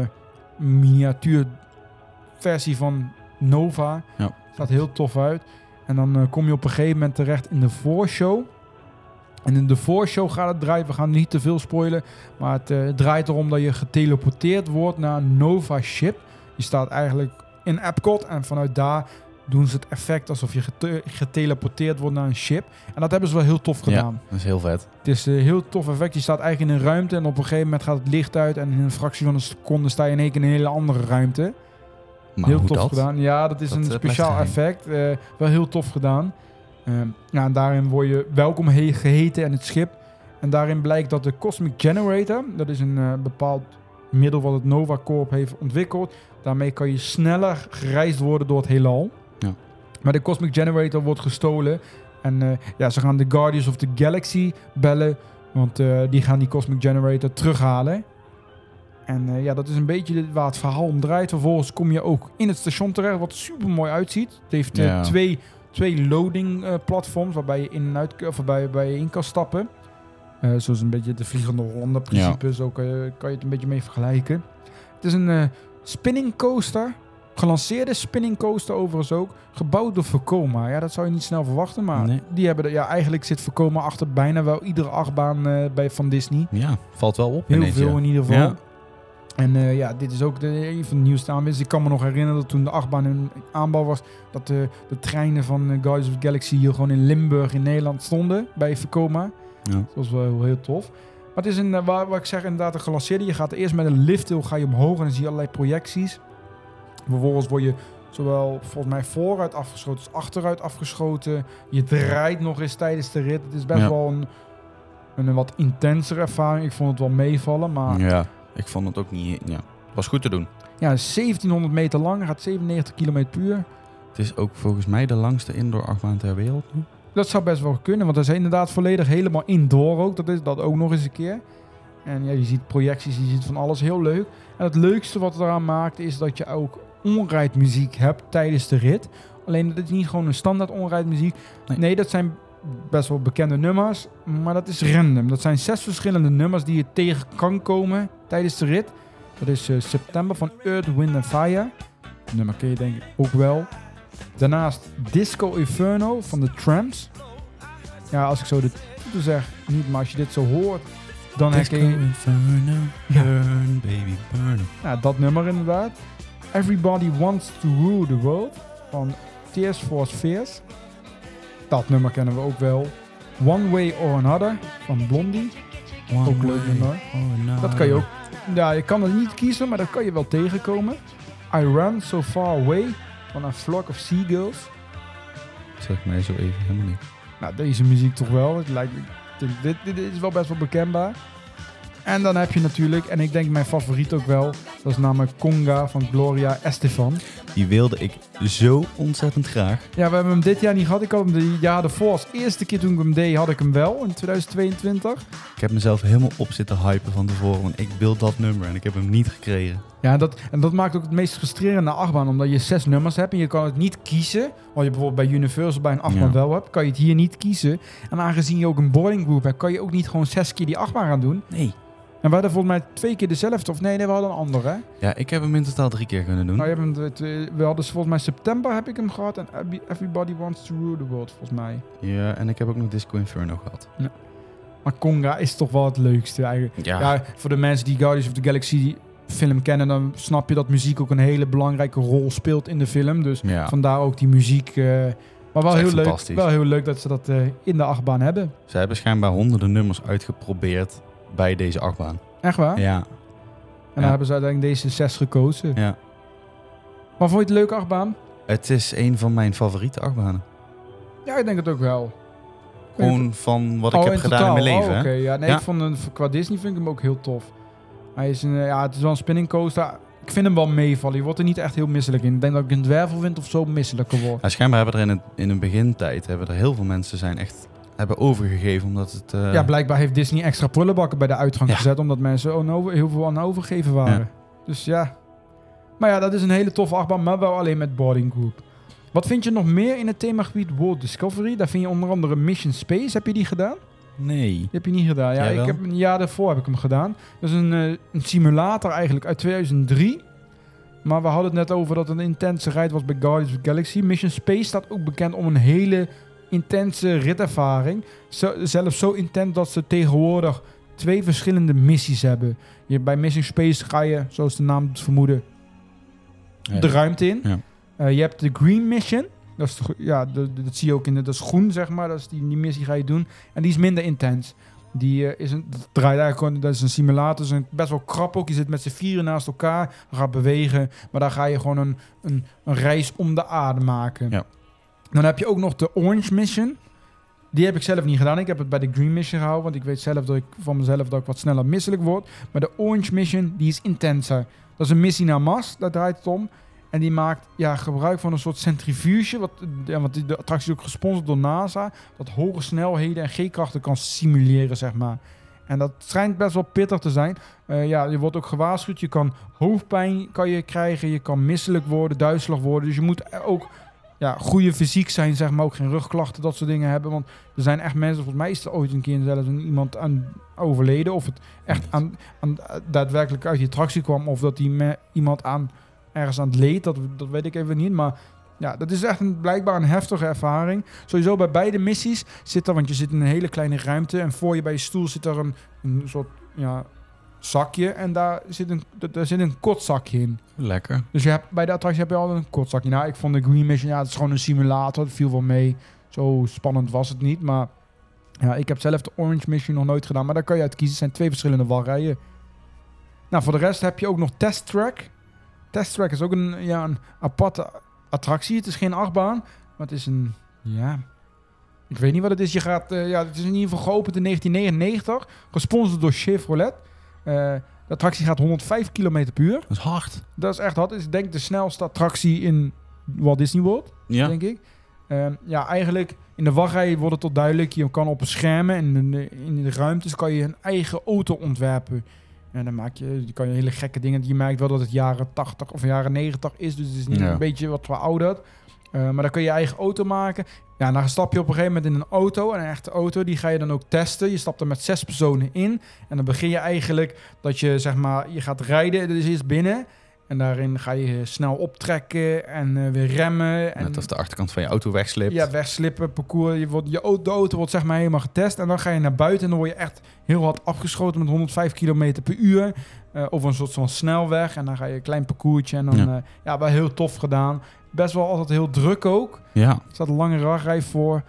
miniatuurversie van Nova. Ja. Staat heel tof uit. En dan uh, kom je op een gegeven moment terecht in de voorshow. En in de voorshow gaat het draaien. We gaan niet te veel spoilen. Maar het uh, draait erom dat je geteleporteerd wordt naar een Nova ship. Je staat eigenlijk in Epcot. En vanuit daar... doen ze het effect alsof je gete- geteleporteerd wordt naar een ship. En dat hebben ze wel heel tof gedaan. Ja, dat is heel vet. Het is een heel tof effect. Je staat eigenlijk in een ruimte en op een gegeven moment gaat het licht uit. En in een fractie van een seconde sta je in één keer in een hele andere ruimte. Maar heel tof dat? gedaan. Ja, dat is dat, een speciaal effect. Uh, wel heel tof gedaan. Uh, ja, en daarin word je welkom he- geheten in het schip. En daarin blijkt dat de Cosmic Generator, dat is een uh, bepaald middel wat het Nova Corp heeft ontwikkeld. Daarmee kan je sneller gereisd worden door het heelal. Ja. Maar de Cosmic Generator wordt gestolen. En uh, ja, ze gaan de Guardians of the Galaxy bellen. Want uh, die gaan die Cosmic Generator terughalen. En uh, ja, dat is een beetje waar het verhaal om draait. Vervolgens kom je ook in het station terecht, wat super mooi uitziet. Het heeft uh, ja. twee, twee loading uh, platforms waarbij je in en uit, of waarbij, waarbij je in kan stappen. Uh, zoals een beetje de Vliegende Hollander principe. Ja. Zo kan je, kan je het een beetje mee vergelijken. Het is een uh, spinning coaster. Gelanceerde spinning coaster overigens ook. Gebouwd door Vekoma. Ja, dat zou je niet snel verwachten. Maar nee. die hebben de, ja, eigenlijk zit Vekoma achter bijna wel iedere achtbaan uh, bij, van Disney. Ja, valt wel op. Heel ineens, veel ja. in ieder geval. Ja. En uh, ja, dit is ook de, een van de nieuwste aanwinsten. Ik kan me nog herinneren dat toen de achtbaan in aanbouw was... dat uh, de treinen van uh, Guardians of the Galaxy hier gewoon in Limburg in Nederland stonden. Bij Vekoma. Ja. Dat was wel heel, heel tof. Maar het is een, waar, waar ik zeg inderdaad een gelanceerde. Je gaat eerst met een lifthill ga je omhoog en dan zie je allerlei projecties. Vervolgens word je zowel volgens mij vooruit afgeschoten als achteruit afgeschoten. Je draait nog eens tijdens de rit. Het is best ja. wel een een wat intensere ervaring. Ik vond het wel meevallen, maar... Ja, ik vond het ook niet... Ja. Het was goed te doen. Ja, zeventienhonderd meter lang, gaat zevenennegentig kilometer per uur. Het is ook volgens mij de langste indoor achtbaan ter wereld nu. Dat zou best wel kunnen, want dat is inderdaad volledig helemaal indoor ook. Dat is dat ook nog eens een keer. En ja, je ziet projecties, je ziet van alles, heel leuk. En het leukste wat het eraan maakt is dat je ook onrijdmuziek hebt tijdens de rit. Alleen dat is niet gewoon een standaard onrijdmuziek. Nee. nee, dat zijn best wel bekende nummers, maar dat is random. Dat zijn zes verschillende nummers die je tegen kan komen tijdens de rit. Dat is uh, September van Earth, Wind and Fire. Dat nummer ken je denk ik ook wel. Daarnaast Disco Inferno van de Tramps. Ja, als ik zo de titel zeg, niet, maar als je dit zo hoort, dan Disco herken je... Inferno, ja. Burn, baby, burn. Ja, dat nummer inderdaad. Everybody Wants to Rule the World van Tears for Fears. Dat nummer kennen we ook wel. One Way or Another van Blondie. One ook leuk nummer. Dat kan je ook... Ja, je kan het niet kiezen, maar dat kan je wel tegenkomen. I Run So Far Away van A Flock of Seagulls. Dat zegt mij zo even helemaal niet. Nou, deze muziek toch wel. Het lijkt, dit, dit is wel best wel bekendbaar. En dan heb je natuurlijk, en ik denk mijn favoriet ook wel, dat is namelijk Conga van Gloria Estefan. Die wilde ik zo ontzettend graag. Ja, we hebben hem dit jaar niet gehad. Ik had hem de jaar ervoor. Als eerste keer toen ik hem deed, had ik hem wel in tweeduizend tweeëntwintig. Ik heb mezelf helemaal op zitten hypen van tevoren, want ik wil dat nummer en ik heb hem niet gekregen. Ja, dat, en dat maakt ook het meest frustrerende achtbaan, omdat je zes nummers hebt en je kan het niet kiezen. Wat je bijvoorbeeld bij Universal bij een achtbaan ja. wel hebt, kan je het hier niet kiezen. En aangezien je ook een boarding group hebt, kan je ook niet gewoon zes keer die achtbaan gaan doen. Nee. En we hadden volgens mij twee keer dezelfde, of nee, nee, we hadden een andere. Ja, ik heb hem in totaal drie keer kunnen doen. Nou, je hebt hem, we hadden volgens mij september heb ik hem gehad en Everybody Wants to Rule the World, volgens mij. Ja, en ik heb ook nog Disco Inferno gehad. Ja. Maar Conga is toch wel het leukste eigenlijk. Ja. ja. Voor de mensen die Guardians of the Galaxy film kennen, dan snap je dat muziek ook een hele belangrijke rol speelt in de film. Dus ja. vandaar ook die muziek... Uh, Maar wel heel, leuk, wel heel leuk dat ze dat uh, in de achtbaan hebben. Ze hebben schijnbaar honderden nummers uitgeprobeerd bij deze achtbaan. Echt waar? Ja. En dan ja. hebben ze uiteindelijk deze zes gekozen. Ja. Maar vond je het een leuke achtbaan? Het is een van mijn favoriete achtbanen. Ja, ik denk het ook wel. Gewoon van wat ik oh, heb in gedaan totaal. in mijn leven. Oh, okay. ja, nee, ja. Ik vond een, qua Disney vind ik hem ook heel tof. Hij is een, ja, het is wel een spinning coaster. Ik vind hem wel meevallen. Je wordt er niet echt heel misselijk in. Ik denk dat ik in het wervelwind of zo misselijker word. Ja, schijnbaar hebben er in, het, in een begintijd... hebben er heel veel mensen zijn echt... hebben overgegeven omdat het... Uh... Ja, blijkbaar heeft Disney extra prullenbakken bij de uitgang ja. gezet... omdat mensen on- heel veel aan overgeven waren. Ja. Dus ja. Maar ja, dat is een hele toffe achtbaan... maar wel alleen met boarding group. Wat vind je nog meer in het themagebied World Discovery? Daar vind je onder andere Mission Space. Heb je die gedaan? Nee. Die heb je niet gedaan. Ja, ik heb een jaar daarvoor heb ik hem gedaan. Dat is een, uh, een simulator eigenlijk uit tweeduizend drie. Maar we hadden het net over dat het een intense rijd was bij Guardians of the Galaxy. Mission Space staat ook bekend om een hele intense ritervaring. Zo, zelfs zo intens dat ze tegenwoordig twee verschillende missies hebben. Je, bij Mission Space ga je, zoals de naam doet vermoeden, ja, de ruimte in. Ja. Uh, je hebt de Green Mission. Dat, is de, ja, de, de, dat zie je ook in de, dat is groen, zeg maar. Dat is die, die missie ga je doen. En die is minder intens. Die uh, is een, dat draait eigenlijk, dat is een simulator. Dat is een, best wel krap ook. Je zit met z'n vieren naast elkaar. Je gaat bewegen. Maar daar ga je gewoon een, een, een reis om de aarde maken. Ja. Dan heb je ook nog de Orange Mission. Die heb ik zelf niet gedaan. Ik heb het bij de Green Mission gehouden. Want ik weet zelf dat ik van mezelf dat ik wat sneller misselijk word. Maar de Orange Mission, die is intenser. Dat is een missie naar Mars. Daar draait het om. En die maakt ja, gebruik van een soort centrifuge. Wat, ja, want de attractie is ook gesponsord door NASA. Dat hoge snelheden en G-krachten kan simuleren, zeg maar. En dat schijnt best wel pittig te zijn. Uh, ja, je wordt ook gewaarschuwd. Je kan hoofdpijn kan je krijgen. Je kan misselijk worden, duizelig worden. Dus je moet ook ja, goede fysiek zijn, zeg maar. Ook geen rugklachten, dat soort dingen hebben. Want er zijn echt mensen, volgens mij is er ooit een keer zelfs iemand aan overleden. Of het echt aan, aan daadwerkelijk uit die attractie kwam. Of dat die me, iemand aan... ergens aan het leed, dat, dat weet ik even niet. Maar ja, dat is echt een, blijkbaar een heftige ervaring. Sowieso bij beide missies zit er, want je zit in een hele kleine ruimte... en voor je bij je stoel zit er een, een soort ja, zakje... en daar zit, een, daar zit een kotzakje in. Lekker. Dus je hebt, bij de attractie heb je al een kotzakje. Nou, ik vond de Green Mission, ja, het is gewoon een simulator. Het viel wel mee. Zo spannend was het niet, maar... ja, ik heb zelf de Orange Mission nog nooit gedaan... maar daar kan je uit kiezen. Het zijn twee verschillende walrijen. Nou, voor de rest heb je ook nog Test Track... Test Track is ook een, ja, een aparte attractie. Het is geen achtbaan, maar het is een... ja, Ik weet niet wat het is. Je gaat, uh, ja, het is in ieder geval geopend in negentien negenennegentig. Gesponsord door Chevrolet. Uh, de attractie gaat honderdvijf kilometer per uur. Dat is hard. Dat is echt hard. Het is denk ik de snelste attractie in Walt Disney World. Ja. Denk ik. Uh, ja, eigenlijk in de wachtrij wordt het tot duidelijk. Je kan op schermen en in de ruimtes kan je een eigen auto ontwerpen. En dan maak je, je kan je hele gekke dingen. Je merkt wel dat het jaren tachtig of jaren negentig is. Dus het is niet ja. een beetje wat verouderd. Uh, maar dan kun je je eigen auto maken. Ja, dan stap je op een gegeven moment in een auto, een echte auto. Die ga je dan ook testen. Je stapt er met zes personen in. En dan begin je eigenlijk dat je, zeg maar, je gaat rijden. Dus eerst binnen. En daarin ga je snel optrekken en uh, weer remmen. En net als de achterkant van je auto wegslipt. Ja, wegslippen, parcours. Je wordt, je auto, de auto wordt zeg maar helemaal getest. En dan ga je naar buiten en dan word je echt heel hard afgeschoten met honderdvijf kilometer per uur. Uh, over een soort van snelweg. En dan ga je een klein parcoursje. En dan, ja, uh, ja wel heel tof gedaan. Best wel altijd heel druk ook. Ja. Er staat een lange rij voor.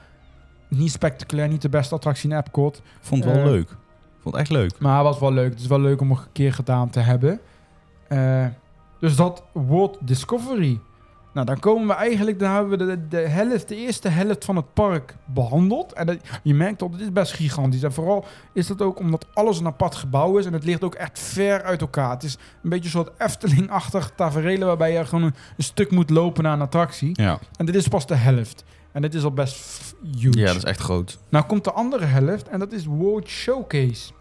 Niet spectaculair, niet de beste attractie in Epcot. Vond het wel uh, leuk. Vond het echt leuk. Maar het was wel leuk. Het is wel leuk om een keer gedaan te hebben. Uh, dus dat World Discovery. Nou, dan komen we eigenlijk... Dan hebben we de, de helft, de eerste helft van het park behandeld. En dat, je merkt op, het is best gigantisch. En vooral is dat ook omdat alles een apart gebouw is. En het ligt ook echt ver uit elkaar. Het is een beetje een soort Efteling-achtig tafereel... waarbij je gewoon een, een stuk moet lopen naar een attractie. Ja. En dit is pas de helft. En dit is al best huge. Ja, dat is echt groot. Nou komt de andere helft en dat is World Showcase.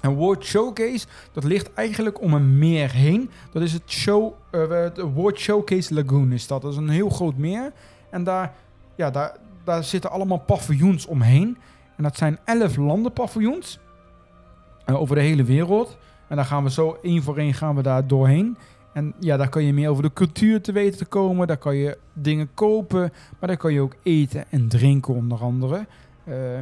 En World Showcase, dat ligt eigenlijk om een meer heen. Dat is het show, uh, het World Showcase Lagoon is dat. Dat is een heel groot meer. En daar, ja, daar, daar zitten allemaal paviljoens omheen. En dat zijn elf landenpaviljoens uh, over de hele wereld. En daar gaan we zo één voor één gaan we daar doorheen. En ja, daar kan je meer over de cultuur te weten te komen. Daar kan je dingen kopen. Maar daar kan je ook eten en drinken onder andere. Uh,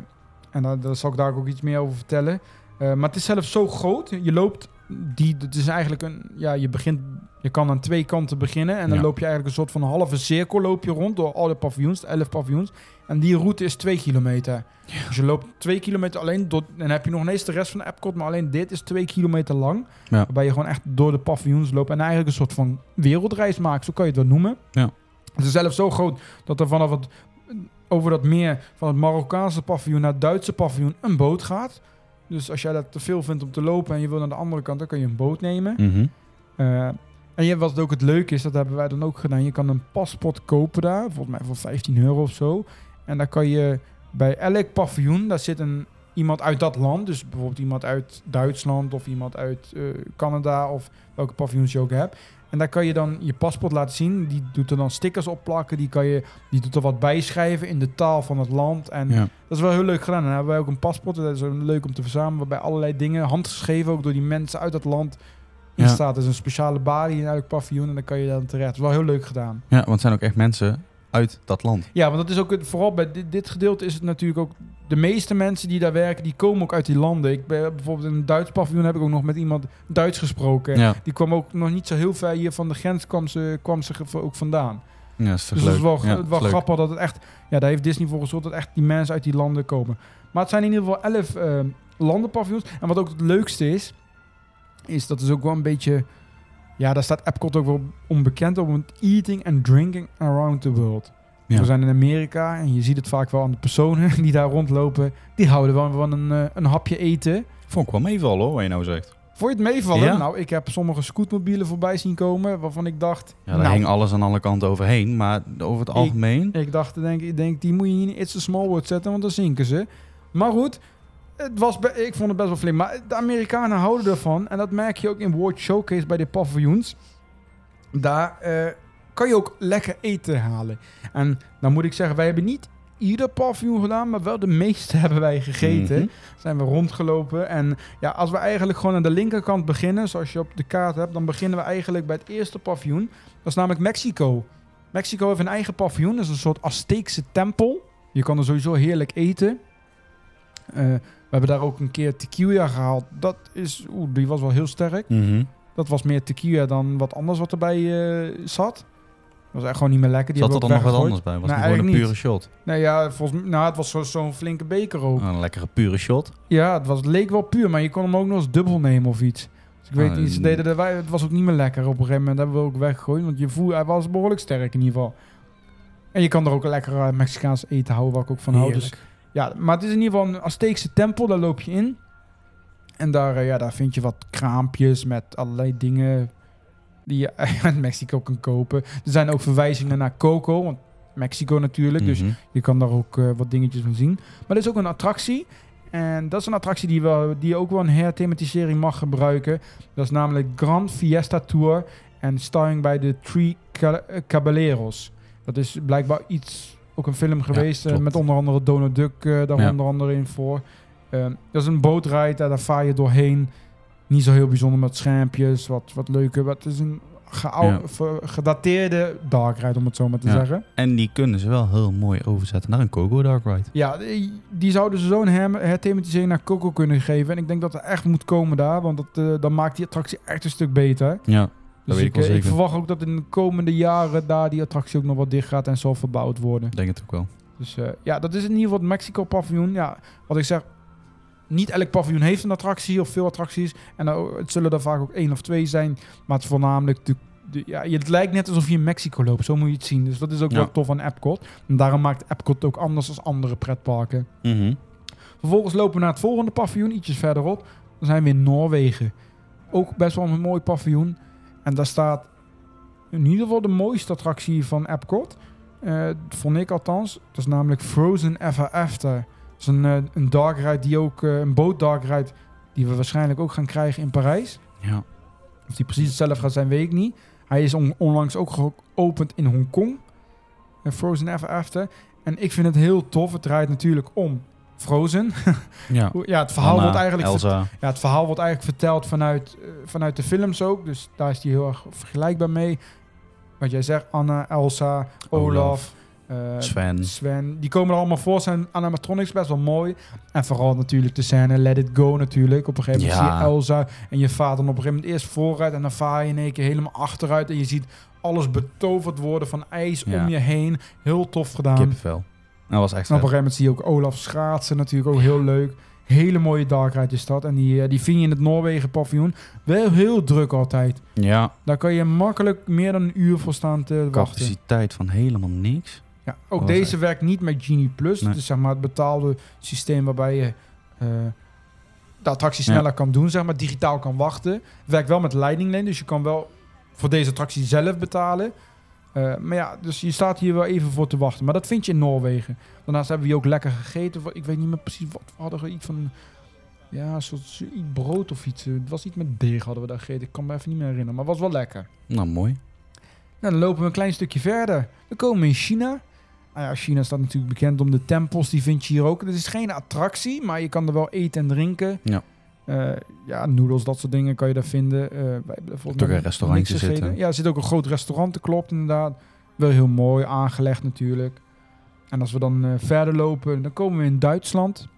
en daar, daar zal ik daar ook iets meer over vertellen. Uh, maar het is zelfs zo groot. Je loopt die. Het is eigenlijk een. Ja, je begint. Je kan aan twee kanten beginnen. En dan ja. loop je eigenlijk een soort van halve cirkel loop je rond door alle paviljoens, de elf paviljoens. En die route is twee kilometer. Ja. Dus je loopt twee kilometer alleen. Door, en dan heb je nog ineens de rest van de Epcot. Maar alleen dit is twee kilometer lang. Ja. Waarbij je gewoon echt door de paviljoens loopt. En eigenlijk een soort van wereldreis maakt. Zo kan je het wel noemen. Ja. Het is zelfs zo groot dat er vanaf het. Over dat meer van het Marokkaanse paviljoen naar het Duitse paviljoen een boot gaat. Dus als jij dat te veel vindt om te lopen en je wil naar de andere kant, dan kan je een boot nemen. Mm-hmm. Uh, en je, wat ook het leuke is, dat hebben wij dan ook gedaan. Je kan een paspoort kopen daar, volgens mij voor vijftien euro of zo. En dan kan je bij elk paviljoen, daar zit een, iemand uit dat land. Dus bijvoorbeeld iemand uit Duitsland of iemand uit uh, Canada of welke paviljoens je ook hebt. En daar kan je dan je paspoort laten zien. Die doet er dan stickers op plakken. Die, kan je, die doet er wat bijschrijven in de taal van het land. En ja. dat is wel heel leuk gedaan. En dan hebben wij ook een paspoort. Dat is leuk om te verzamelen. Waarbij allerlei dingen, handgeschreven ook door die mensen uit dat land, in ja. staat. Er is een speciale balie in elk paviljoen. En dan kan je dan terecht. Dat is wel heel leuk gedaan. Ja, want het zijn ook echt mensen uit dat land. Ja, want dat is ook het, vooral bij dit, dit gedeelte is het natuurlijk ook. De meeste mensen die daar werken, die komen ook uit die landen. Ik ben bijvoorbeeld in een Duits paviljoen heb ik ook nog met iemand Duits gesproken. Ja. Die kwam ook nog niet zo heel ver hier van de grens, kwam ze, kwam ze ook vandaan. Ja, dat is dus het is wel, ja, wel is grappig dat het echt. Ja, daar heeft Disney voor gezorgd dat echt die mensen uit die landen komen. Maar het zijn in ieder geval elf uh, landenpaviljoens. En wat ook het leukste is, is dat is ook wel een beetje. Ja, daar staat Epcot ook wel onbekend op. Want eating and drinking around the world. Ja. We zijn in Amerika en je ziet het vaak wel aan de personen die daar rondlopen. Die houden wel van een, uh, een hapje eten. Vond ik wel meevallen hoor, wat je nou zegt. Vond je het meevallen? Ja. Nou, ik heb sommige scootmobielen voorbij zien komen waarvan ik dacht... Ja, daar nou, hing alles aan alle kanten overheen, maar over het algemeen... Ik, ik dacht, denk, ik denk, die moet je hier in It's a Small World zetten, want dan zinken ze. Maar goed... Het was be- ik vond het best wel flink, maar de Amerikanen houden ervan. En dat merk je ook in World Showcase bij de paviljoens. Daar uh, kan je ook lekker eten halen. En dan moet ik zeggen, wij hebben niet ieder paviljoen gedaan, maar wel de meeste hebben wij gegeten. Mm-hmm. Zijn we rondgelopen. En ja, als we eigenlijk gewoon aan de linkerkant beginnen, zoals je op de kaart hebt, dan beginnen we eigenlijk bij het eerste paviljoen. Dat is namelijk Mexico. Mexico heeft een eigen paviljoen. Dat is een soort Azteekse tempel. Je kan er sowieso heerlijk eten. Uh, We hebben daar ook een keer tequila gehaald. Dat is, oeh, die was wel heel sterk. Mm-hmm. Dat was meer tequila dan wat anders wat erbij uh, zat. Dat was echt gewoon niet meer lekker. Die zat er dan nog wat anders bij? Was nou, gewoon een pure niet. shot? Nee, ja, volgens, nou, het was zo, zo'n flinke beker ook. Een lekkere pure shot? Ja, het, was, het leek wel puur, maar je kon hem ook nog eens dubbel nemen of iets. Dus ik weet ah, niet, ze deden dat wij, het was ook niet meer lekker op een gegeven moment. Hebben we ook weggegooid, want je voel, hij was behoorlijk sterk in ieder geval. En je kan er ook lekker uh, Mexicaans eten houden, waar ik ook van hou. Dus, ja, maar het is in ieder geval een Azteekse tempel, daar loop je in. En daar, uh, ja, daar vind je wat kraampjes met allerlei dingen die je uit Mexico kan kopen. Er zijn ook verwijzingen naar Coco, want Mexico natuurlijk. Mm-hmm. Dus je kan daar ook uh, wat dingetjes van zien. Maar er is ook een attractie. En dat is een attractie die, wel, die je ook wel een herthematisering mag gebruiken. Dat is namelijk Grand Fiesta Tour en Starring by the Three Caballeros. Dat is blijkbaar iets, ook een film geweest. Ja, uh, met onder andere Donald Duck uh, daar ja. onder andere in voor. Uh, dat is een bootrijder, daar, daar vaar je doorheen. Niet zo heel bijzonder met schermpjes, wat, wat leuke. Het is een geou- ja. gedateerde dark ride, om het zo maar te ja. zeggen. En die kunnen ze wel heel mooi overzetten naar een Coco dark ride. Ja, die, die zouden ze zo'n herthematisering naar Coco kunnen geven. En ik denk dat dat echt moet komen daar, want dat, uh, dan maakt die attractie echt een stuk beter. Ja. Dus ik, ik, ik verwacht ook dat in de komende jaren daar die attractie ook nog wat dicht gaat en zal verbouwd worden. Ik denk het ook wel. Dus uh, ja, dat is in ieder geval het Mexico paviljoen. Ja, wat ik zeg, niet elk paviljoen heeft een attractie of veel attracties. En uh, het zullen er vaak ook één of twee zijn. Maar het is voornamelijk, de, de, ja, het lijkt net alsof je in Mexico loopt. Zo moet je het zien. Dus dat is ook ja. wel tof aan Epcot. En daarom maakt Epcot ook anders dan andere pretparken. Mm-hmm. Vervolgens lopen we naar het volgende paviljoen, ietsjes verderop. Dan zijn we in Noorwegen. Ook best wel een mooi paviljoen. En daar staat in ieder geval de mooiste attractie van Epcot. Uh, vond ik althans. Dat is namelijk Frozen Ever After. Dat is een, uh, een dark ride die ook... Uh, een boot dark ride die we waarschijnlijk ook gaan krijgen in Parijs. Ja. Of die precies hetzelfde gaat zijn, weet ik niet. Hij is on- onlangs ook geopend in Hongkong. Uh, Frozen Ever After. En ik vind het heel tof. Het draait natuurlijk om Frozen. ja. ja, het verhaal Anna, wordt eigenlijk Elsa. Ja, het verhaal wordt eigenlijk verteld vanuit, uh, vanuit de films ook. Dus daar is die heel erg vergelijkbaar mee. Wat jij zegt, Anna, Elsa, Olaf, uh, Sven. Sven. Die komen er allemaal voor. Zijn animatronics best wel mooi. En vooral natuurlijk de scène Let It Go natuurlijk. Op een gegeven moment ja. zie je Elsa en je vader op een gegeven moment eerst vooruit. En dan vaar je in één keer helemaal achteruit. En je ziet alles betoverd worden van ijs ja. om je heen. Heel tof gedaan. Kippenvel. Dat was echt en op een gegeven moment zie je ook Olaf schaatsen natuurlijk, ook heel leuk. Hele mooie dark ride is dat. En die, die vind je in het Noorwegen paviljoen. Wel heel druk altijd. Ja. Daar kan je makkelijk meer dan een uur voor staan te wachten. Capaciteit van helemaal niks. Ja, ook deze echt... werkt niet met Genie Plus. Nee. Dus zeg maar het betaalde systeem waarbij je uh, de attractie sneller ja. kan doen, zeg maar digitaal kan wachten. Werkt wel met Lightning Lane, dus je kan wel voor deze attractie zelf betalen. Uh, maar ja, dus je staat hier wel even voor te wachten. Maar dat vind je in Noorwegen. Daarnaast hebben we hier ook lekker gegeten. Ik weet niet meer precies wat. We hadden iets van... Ja, een soort brood of iets. Het was iets met deeg hadden we daar gegeten. Ik kan me even niet meer herinneren. Maar het was wel lekker. Nou, mooi. Nou, dan lopen we een klein stukje verder. Dan komen we in China. Ah ja, China staat natuurlijk bekend om de tempels. Die vind je hier ook. Het is geen attractie, maar je kan er wel eten en drinken. Ja. Uh, ja, noedels, dat soort dingen kan je daar vinden. Uh, wij hebben toch een restaurantje zitten. Ja, er zit ook een groot restaurant, dat klopt inderdaad. Wel heel mooi, aangelegd natuurlijk. En als we dan uh, verder lopen, dan komen we in Duitsland.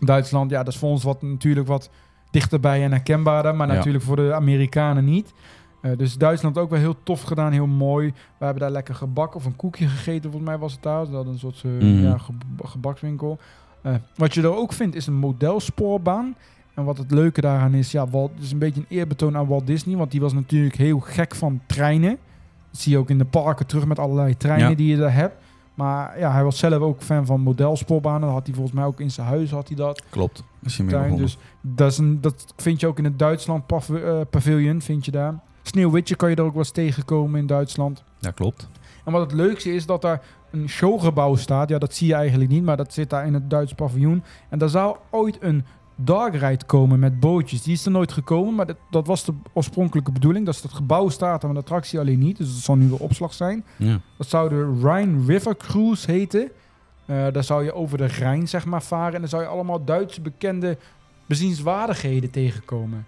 Duitsland, ja, dat is voor ons wat, natuurlijk wat dichterbij en herkenbaarder. Maar ja. natuurlijk voor de Amerikanen niet. Uh, dus Duitsland ook wel heel tof gedaan, heel mooi. We hebben daar lekker gebak of een koekje gegeten, volgens mij was het daar. Ze hadden een soort uh, mm. ja, gebakswinkel. Uh, wat je er ook vindt, is een modelspoorbaan. En wat het leuke daaraan is, ja, Walt, het is een beetje een eerbetoon aan Walt Disney. Want die was natuurlijk heel gek van treinen. Dat zie je ook in de parken terug met allerlei treinen ja. die je daar hebt. Maar ja, hij was zelf ook fan van modelspoorbanen. Dat had hij volgens mij ook in zijn huis, had hij dat. Klopt. Tuin, dus dat, is een, dat vind je ook in het Duitsland pav- uh, pavilion, vind je daar. Sneeuwwitje kan je daar ook wel eens tegenkomen in Duitsland. Ja, klopt. En wat het leukste is, dat daar een showgebouw staat. Ja, dat zie je eigenlijk niet, maar dat zit daar in het Duitse paviljoen. En daar zou ooit een dark ride komen met bootjes. Die is er nooit gekomen, maar dat, dat was de oorspronkelijke bedoeling. Dat is dat gebouw staat en de attractie alleen niet. Dus dat zal nu de opslag zijn. Ja. Dat zou de Rhine River Cruise heten. Uh, daar zou je over de Rijn, zeg maar, varen. En dan zou je allemaal Duitse bekende bezienswaardigheden tegenkomen.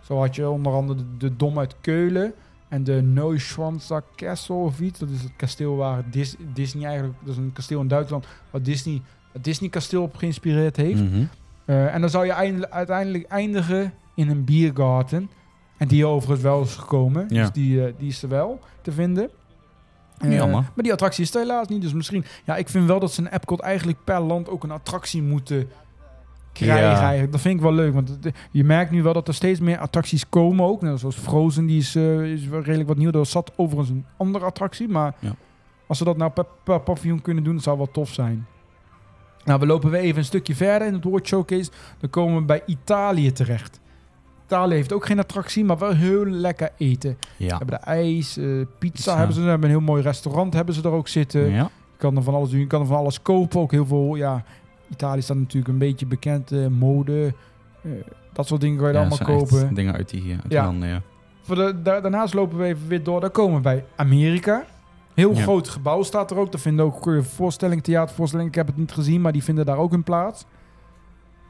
Zo had je onder andere de, de Dom uit Keulen en de Neuschwanstein Castle of iets. Dat is het kasteel waar Dis- Disney eigenlijk... Dat is een kasteel in Duitsland waar Disney het Disney-kasteel op geïnspireerd heeft. Mm-hmm. Uh, en dan zou je eindel- uiteindelijk eindigen in een biergarten. En die overigens wel is gekomen. Ja. Dus die, uh, die is er wel te vinden. Uh, Jammer. Maar die attractie is er helaas niet. Dus misschien... Ja, ik vind wel dat ze in Epcot eigenlijk per land ook een attractie moeten krijgen ja. eigenlijk. Dat vind ik wel leuk. Want het, je merkt nu wel dat er steeds meer attracties komen ook. Nou, zoals Frozen, die is, uh, is redelijk wat nieuw. Dat zat overigens een andere attractie, maar... Ja. Als ze dat nou per, per paviljoen kunnen doen, dat zou wel tof zijn. Nou, we lopen weer even een stukje verder in het World Showcase. Dan komen we bij Italië terecht. Italië heeft ook geen attractie, maar wel heel lekker eten. Ja. Ze hebben de ijs, uh, pizza, ja. hebben ze, hebben een heel mooi restaurant hebben ze er ook zitten. Ja. Je kan er van alles doen, je kan er van alles kopen. Ook heel veel, ja, Italië staat natuurlijk een beetje bekend, uh, mode, uh, dat soort dingen kan je ja, allemaal kopen. Dingen uit die, uit die ja. landen, ja. Voor de, da- daarnaast lopen we even weer door, daar komen we bij Amerika. Heel ja. groot gebouw staat er ook. Daar vinden ook voorstellingen, theatervoorstellingen. Ik heb het niet gezien, maar die vinden daar ook in plaats.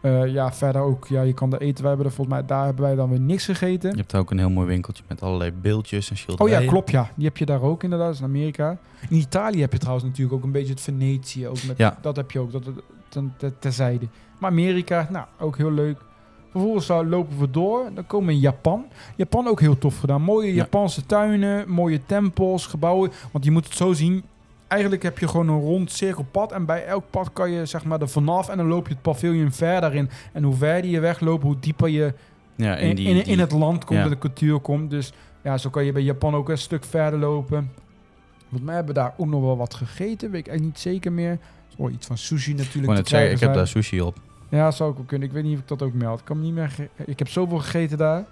Uh, ja, verder ook. Ja, je kan er eten. Wij hebben er volgens mij, daar hebben wij dan weer niks gegeten. Je hebt daar ook een heel mooi winkeltje met allerlei beeldjes en schilderijen. Oh ja, klopt ja. Die heb je daar ook inderdaad. Dat is in Amerika. In Italië heb je trouwens natuurlijk ook een beetje het Venetië. Ook met, ja. Dat heb je ook. Dat, ten, ten, terzijde. Maar Amerika, nou, ook heel leuk. Vervolgens lopen we door. Dan komen we in Japan. Japan ook heel tof gedaan. Mooie Japanse tuinen, mooie tempels, gebouwen. Want je moet het zo zien. Eigenlijk heb je gewoon een rond cirkelpad. En bij elk pad kan je zeg maar er vanaf. En dan loop je het paviljoen verder in. En hoe verder je wegloopt, hoe dieper je ja, in, die, in, in, in het land komt. Ja. De cultuur komt. Dus ja, zo kan je bij Japan ook een stuk verder lopen. Want mij hebben we daar ook nog wel wat gegeten. Weet ik eigenlijk niet zeker meer. Oh, iets van sushi natuurlijk. Ik, zeggen, ik heb daar sushi op. Ja, zou ik ook kunnen. Ik weet niet of ik dat ook meer had. Ik, kan me niet meer ge- ik heb zoveel gegeten daar.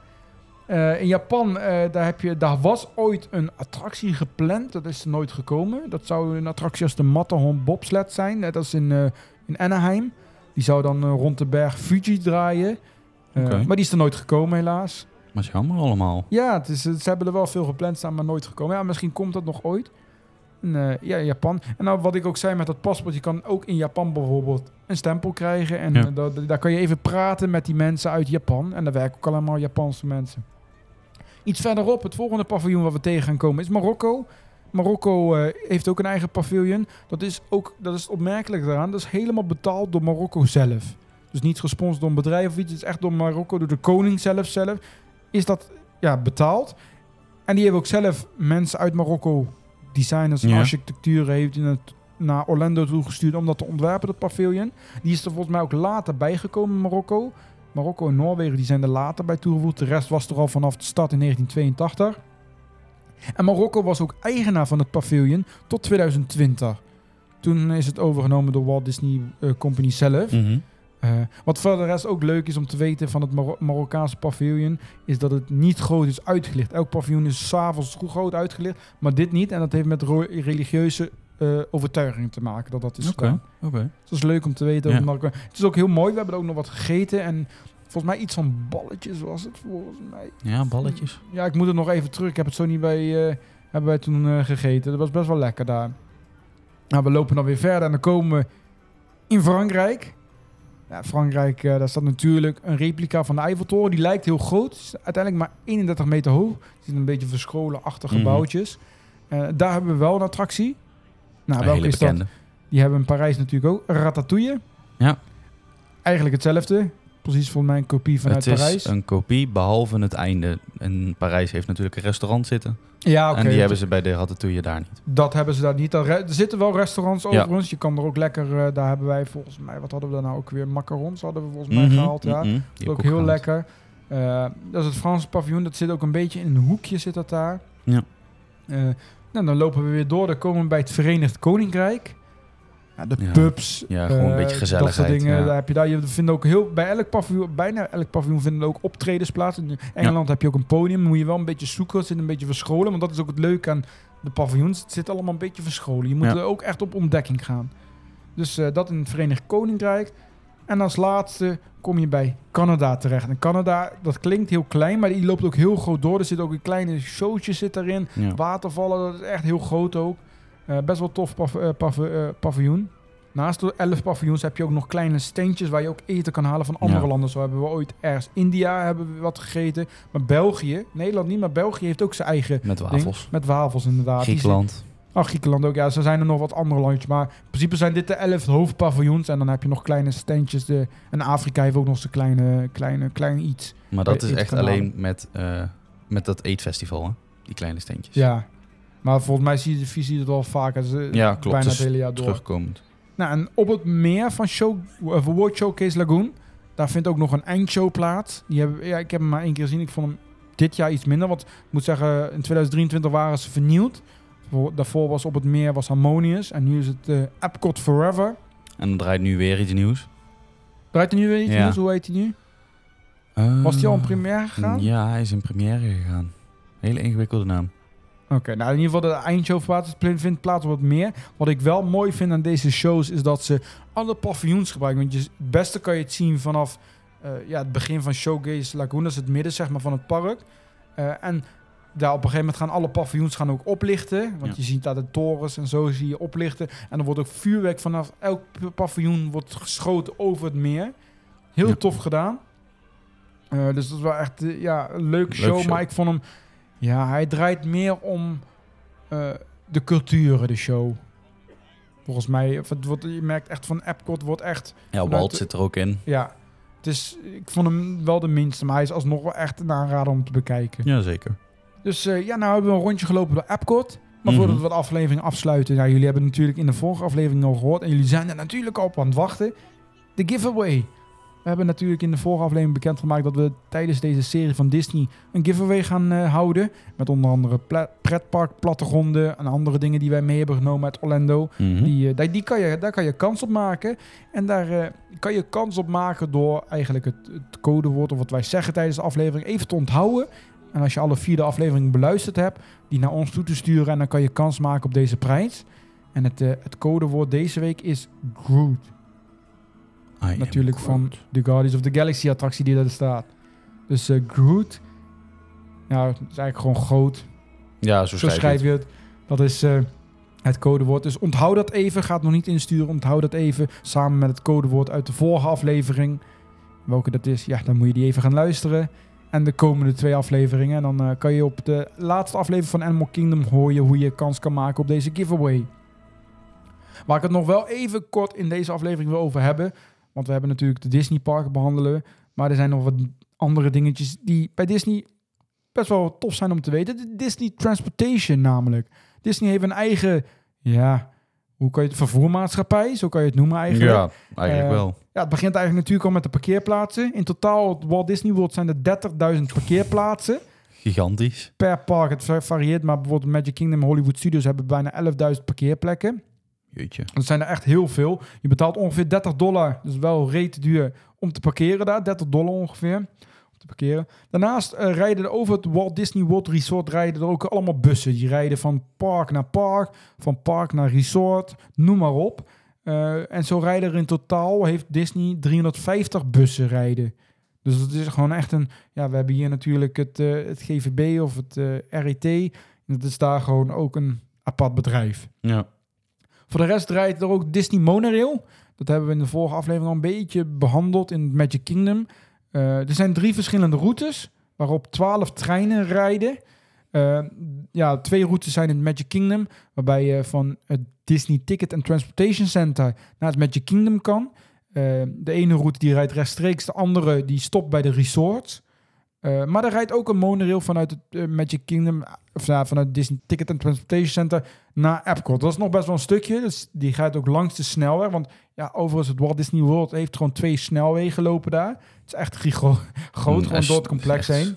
Uh, in Japan, uh, daar, heb je, daar was ooit een attractie gepland. Dat is er nooit gekomen. Dat zou een attractie als de Matterhorn Bobsled zijn. Dat is in, uh, in Anaheim. Die zou dan uh, rond de berg Fuji draaien. Uh, okay. Maar die is er nooit gekomen helaas. Maar is jammer allemaal. Ja, het is, ze hebben er wel veel gepland staan, maar nooit gekomen. Ja, misschien komt dat nog ooit. Uh, ja, Japan. En nou, wat ik ook zei met dat paspoort, je kan ook in Japan bijvoorbeeld een stempel krijgen. En ja. uh, daar, daar kan je even praten met die mensen uit Japan. En daar werken ook allemaal Japanse mensen. Iets verderop, het volgende paviljoen wat we tegen gaan komen is Marokko. Marokko uh, heeft ook een eigen paviljoen. Dat is ook, dat is opmerkelijk daaraan. Dat is helemaal betaald door Marokko zelf. Dus niet gesponsord door een bedrijf of iets. Het is echt door Marokko, door de koning zelf zelf. Is dat ja, betaald. En die hebben ook zelf mensen uit Marokko... designers en ja. architecturen heeft in het, naar Orlando toegestuurd om dat te ontwerpen, dat paviljoen. Die is er volgens mij ook later bijgekomen in Marokko. Marokko en Noorwegen, die zijn er later bij toegevoegd. De rest was er al vanaf de start in negentien tweeëntachtig. En Marokko was ook eigenaar van het paviljoen tot twintig twintig. Toen is het overgenomen door Walt Disney uh, Company zelf. Mm-hmm. Uh, wat voor de rest ook leuk is om te weten van het Mar- Marokkaanse paviljoen... is dat het niet groot is uitgelicht. Elk paviljoen is 's avonds goed groot uitgelicht, maar dit niet. En dat heeft met ro- religieuze uh, overtuigingen te maken dat dat is. Oké. Okay, okay. Dus dat is leuk om te weten. Ja. Marokka- het is ook heel mooi. We hebben er ook nog wat gegeten. En volgens mij iets van balletjes was het. Volgens mij. Ja, balletjes. Ja, ik moet het nog even terug. Ik heb het zo niet bij... Uh, hebben wij toen uh, gegeten. Dat was best wel lekker daar. Nou, we lopen dan weer verder en dan komen we in Frankrijk... Ja, Frankrijk, uh, daar staat natuurlijk een replica van de Eiffeltoren. Die lijkt heel groot. Is uiteindelijk maar eenendertig meter hoog. Het zit een beetje verscholen achter gebouwtjes. Mm-hmm. Uh, daar hebben we wel een attractie. Nou, een welke is bekende. Dat? Die hebben we in Parijs natuurlijk ook. Ratatouille. Ja. Eigenlijk hetzelfde. Precies volgens mij een kopie vanuit Parijs. Het is Parijs. Een kopie, behalve het einde. En Parijs heeft natuurlijk een restaurant zitten. Ja, okay. En die hebben ze bij de Ratatouille daar niet. Dat hebben ze daar niet. Er zitten wel restaurants ja. overigens. Je kan er ook lekker... Uh, daar hebben wij volgens mij... Wat hadden we daar nou ook weer? Macarons hadden we volgens mm-hmm, mij gehaald. Mm-hmm. Ja. Dat is ook heel lekker. Uh, dat is het Franse paviljoen. Dat zit ook een beetje in een hoekje zit dat daar. Ja. Uh, nou, dan lopen we weer door. Dan komen we bij het Verenigd Koninkrijk. Ja, de ja. pubs. Ja, gewoon uh, een beetje gezelligheid. Dat soort dingen. Ja. Daar heb je daar. Je vindt ook heel... Bij elk paviljoen... Bijna elk paviljoen vinden ook optredens plaats. In Engeland ja. heb je ook een podium. Moet je wel een beetje zoeken. Het zit een beetje verscholen. Want dat is ook het leuke aan de paviljoens. Het zit allemaal een beetje verscholen. Je moet ja. er ook echt op ontdekking gaan. Dus uh, dat in het Verenigd Koninkrijk. En als laatste kom je bij Canada terecht. En Canada, dat klinkt heel klein, maar die loopt ook heel groot door. Er zit ook een kleine showtje zit erin. Ja. Watervallen, dat is echt heel groot ook. Uh, best wel tof pav- uh, pav- uh, paviljoen. Naast de elf paviljoens heb je ook nog kleine steentjes... waar je ook eten kan halen van andere ja. landen. Zo hebben we ooit ergens India hebben we wat gegeten. Maar België, Nederland niet, maar België heeft ook zijn eigen... Met wafels. Ding. Met wafels, inderdaad. Griekenland. Oh, Griekenland ook. Ja, zo zijn er nog wat andere landjes. Maar in principe zijn dit de elf hoofdpaviljoens. En dan heb je nog kleine steentjes. De... En Afrika heeft ook nog zijn kleine, kleine, klein iets. Maar dat is echt alleen met, uh, met dat eetfestival, hè? Die kleine steentjes. Ja. Maar volgens mij zie je de visie het wel vaker. Dus ja, klopt. Bijna het hele jaar door. Terugkomend. Nou, en op het meer van show, uh, World Showcase Lagoon... daar vindt ook nog een eindshow plaats. Die hebben, ja, ik heb hem maar één keer gezien. Ik vond hem dit jaar iets minder. Want ik moet zeggen, in twintig drieëntwintig waren ze vernieuwd. Daarvoor was op het meer was Harmonious. En nu is het uh, Epcot Forever. En er draait nu weer iets nieuws. Draait er nu weer iets ja. nieuws? Hoe heet hij nu? Uh, was hij al in première gegaan? Ja, hij is in première gegaan. Hele ingewikkelde naam. Oké, okay, nou in ieder geval de eindshow vindt plaats op het meer. Wat ik wel mooi vind aan deze shows is dat ze alle paviljoens gebruiken. Want je, het beste kan je het zien vanaf uh, ja, het begin van Showcase Lagoon. Dat is het midden zeg maar, van het park. Uh, en daar op een gegeven moment gaan alle paviljoens gaan ook oplichten. Want ja. je ziet daar de torens en zo zie je oplichten. En er wordt ook vuurwerk vanaf elk paviljoen wordt geschoten over het meer. Heel ja. tof gedaan. Uh, dus dat was echt uh, ja, een leuke show, Leuk show. Maar ik vond hem... Ja, hij draait meer om uh, de culturen, de show. Volgens mij, of het wordt, je merkt echt van Epcot wordt echt... Ja, Walt zit er ook in. Ja, het is, ik vond hem wel de minste, maar hij is alsnog wel echt een aanrader om te bekijken. Jazeker. Dus uh, ja, nou hebben we een rondje gelopen door Epcot. Maar voordat mm-hmm. we de aflevering afsluiten... Ja, jullie hebben natuurlijk in de vorige aflevering al gehoord... en jullie zijn er natuurlijk op aan het wachten. De giveaway. We hebben natuurlijk in de vorige aflevering bekendgemaakt... dat we tijdens deze serie van Disney een giveaway gaan uh, houden. Met onder andere pla- pretpark, plattegronden... en andere dingen die wij mee hebben genomen uit Orlando. Mm-hmm. Die, uh, die, die kan je, daar kan je kans op maken. En daar uh, kan je kans op maken door eigenlijk het, het codewoord... of wat wij zeggen tijdens de aflevering even te onthouden. En als je alle vier de afleveringen beluisterd hebt... die naar ons toe te sturen en dan kan je kans maken op deze prijs. En het, uh, het codewoord deze week is Groot. I Natuurlijk van de Guardians of the Galaxy attractie die daar staat. Dus uh, Groot. Nou, het is eigenlijk gewoon groot. Ja, zo, zo schrijf je het. Dat is uh, het codewoord. Dus onthoud dat even. Ga het nog niet insturen. Onthoud dat even. Samen met het codewoord uit de vorige aflevering. Welke dat is, ja, dan moet je die even gaan luisteren. En de komende twee afleveringen. En dan uh, kan je op de laatste aflevering van Animal Kingdom horen hoe je kans kan maken op deze giveaway. Waar ik het nog wel even kort in deze aflevering wil over hebben... Want we hebben natuurlijk de Disneyparken behandelen. Maar er zijn nog wat andere dingetjes die bij Disney best wel tof zijn om te weten. De Disney Transportation namelijk. Disney heeft een eigen, ja, hoe kan je het, vervoermaatschappij? Zo kan je het noemen eigenlijk. Ja, eigenlijk uh, wel. Ja, het begint eigenlijk natuurlijk al met de parkeerplaatsen. In totaal op Walt Disney World zijn er dertigduizend parkeerplaatsen. Gigantisch. Per park, het varieert. Maar bijvoorbeeld Magic Kingdom en Hollywood Studios hebben bijna elfduizend parkeerplekken. Jeetje. Dat zijn er echt heel veel. Je betaalt ongeveer dertig dollar, dus wel reet duur, om te parkeren daar. dertig dollar ongeveer om te parkeren. Daarnaast uh, rijden er over het Walt Disney World Resort rijden er ook allemaal bussen. Die rijden van park naar park, van park naar resort, noem maar op. Uh, en zo rijden er in totaal, heeft Disney driehonderdvijftig bussen rijden. Dus dat is gewoon echt een... Ja, we hebben hier natuurlijk het, uh, het G V B of het uh, R E T. Dat is daar gewoon ook een apart bedrijf. Ja. Voor de rest rijdt er ook Disney Monorail. Dat hebben we in de vorige aflevering al een beetje behandeld in Magic Kingdom. Uh, er zijn drie verschillende routes, waarop twaalf treinen rijden. Uh, ja, twee routes zijn in het Magic Kingdom, waarbij je van het Disney Ticket and Transportation Center naar het Magic Kingdom kan. Uh, de ene route die rijdt rechtstreeks, de andere die stopt bij de resorts. Uh, maar er rijdt ook een monorail vanuit het uh, Magic Kingdom, of ja, vanuit het Disney Ticket and Transportation Center naar Epcot. Dat is nog best wel een stukje, dus die gaat ook langs de snelweg. Want ja, overigens, het Walt Disney World heeft gewoon twee snelwegen lopen daar. Het is echt gigo- groot, mm, gewoon door het complex yes. heen.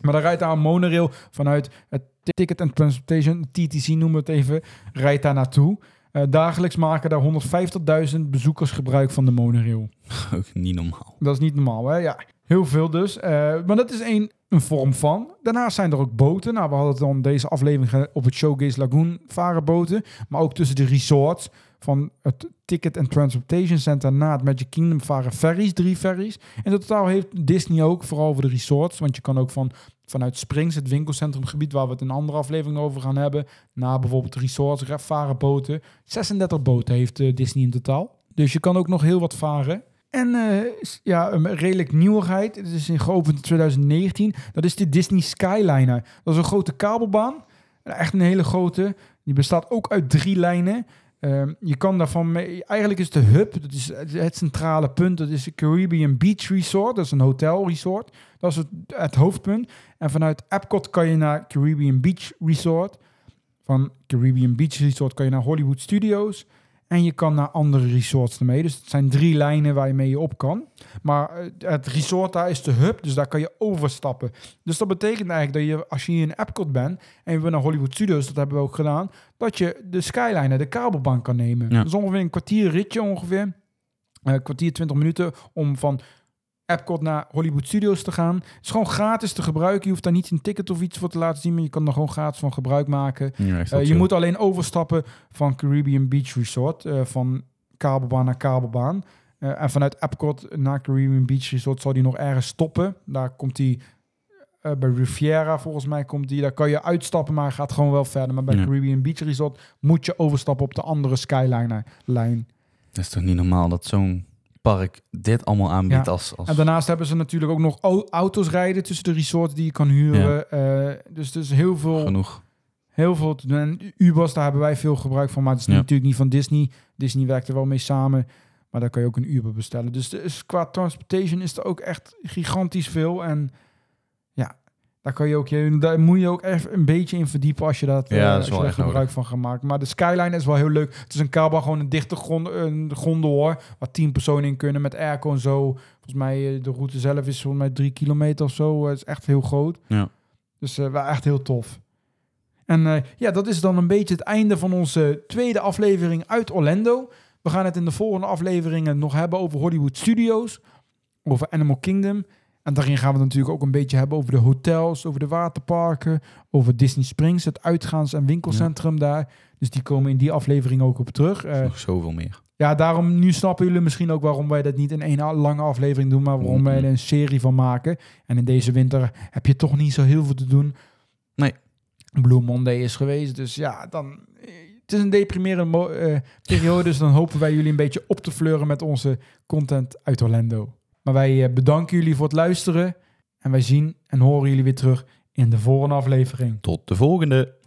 Maar daar rijdt daar een monorail vanuit het Ticket and Transportation, T T C noemen we het even, rijdt daar naartoe. Uh, dagelijks maken daar honderdvijftigduizend bezoekers gebruik van de monorail. Ook niet normaal. Dat is niet normaal, hè? Ja. Heel veel dus. Uh, maar dat is één, een vorm van. Daarnaast zijn er ook boten. Nou, we hadden het dan deze aflevering op het Showcase Lagoon varen boten. Maar ook tussen de resorts van het Ticket and Transportation Center naar het Magic Kingdom varen ferries, drie ferries. En dat totaal heeft Disney ook, vooral voor de resorts. Want je kan ook van, vanuit Springs, het winkelcentrumgebied waar we het in een andere aflevering over gaan hebben, naar bijvoorbeeld resorts, varen boten. zesendertig boten heeft uh, Disney in totaal. Dus je kan ook nog heel wat varen. En uh, ja, een redelijk nieuwigheid. Het is in geopend in twintig negentien. Dat is de Disney Skyliner. Dat is een grote kabelbaan. Echt een hele grote. Die bestaat ook uit drie lijnen. Uh, je kan daarvan mee... Eigenlijk is de hub, dat is het centrale punt. Dat is de Caribbean Beach Resort. Dat is een hotelresort. Dat is het, het hoofdpunt. En vanuit Epcot kan je naar Caribbean Beach Resort. Van Caribbean Beach Resort kan je naar Hollywood Studios. En je kan naar andere resorts ermee. Dus het zijn drie lijnen waar je mee op kan. Maar het resort daar is de hub, dus daar kan je overstappen. Dus dat betekent eigenlijk dat je, als je hier in Epcot bent... en we naar Hollywood Studios, dat hebben we ook gedaan... dat je de Skyliner, de kabelbaan kan nemen. Ja. Dus ongeveer een kwartier ritje, ongeveer. Een kwartier, twintig minuten om van... Epcot naar Hollywood Studios te gaan. Het is gewoon gratis te gebruiken. Je hoeft daar niet een ticket of iets voor te laten zien, maar je kan er gewoon gratis van gebruik maken. Ja, uh, je zo. moet alleen overstappen van Caribbean Beach Resort, uh, van kabelbaan naar kabelbaan. Uh, en vanuit Epcot naar Caribbean Beach Resort zal die nog ergens stoppen. Daar komt die uh, bij Riviera volgens mij komt die. Daar kan je uitstappen, maar gaat gewoon wel verder. Maar bij ja. Caribbean Beach Resort moet je overstappen op de andere Skyliner-lijn. Dat is toch niet normaal dat zo'n park dit allemaal aanbiedt ja. als, als... En daarnaast hebben ze natuurlijk ook nog auto's rijden tussen de resorts die je kan huren. Ja. Uh, dus dus heel veel... Genoeg. Heel veel te doen. En Ubers, daar hebben wij veel gebruik van, maar het is ja. natuurlijk niet van Disney. Disney werkt er wel mee samen, maar daar kan je ook een Uber bestellen. Dus, dus qua transportation is er ook echt gigantisch veel. En ja, daar, kan je ook, daar moet je ook echt een beetje in verdiepen als je, dat, ja, uh, als je daar gebruik nodig. van gaat maken. Maar de Skyline is wel heel leuk. Het is een kabel, gewoon een dichte gondel, een gondel hoor, waar tien personen in kunnen met airco en zo. Volgens mij de route zelf is volgens mij drie kilometer of zo. Het is echt heel groot. Ja. Dus uh, wel echt heel tof. En uh, ja, dat is dan een beetje het einde van onze tweede aflevering uit Orlando. We gaan het in de volgende afleveringen nog hebben over Hollywood Studios, over Animal Kingdom. En daarin gaan we het natuurlijk ook een beetje hebben over de hotels, over de waterparken, over Disney Springs, het uitgaans- en winkelcentrum ja. daar. Dus die komen in die aflevering ook op terug. Uh, nog zoveel meer. Ja, daarom, nu snappen jullie misschien ook waarom wij dat niet in één lange aflevering doen, maar waarom wij er een serie van maken. En in deze winter heb je toch niet zo heel veel te doen. Nee. Blue Monday is geweest, dus ja, dan... Het is een deprimerende mo- uh, periode, dus dan hopen wij jullie een beetje op te fleuren met onze content uit Orlando. Maar wij bedanken jullie voor het luisteren. En wij zien en horen jullie weer terug in de volgende aflevering. Tot de volgende!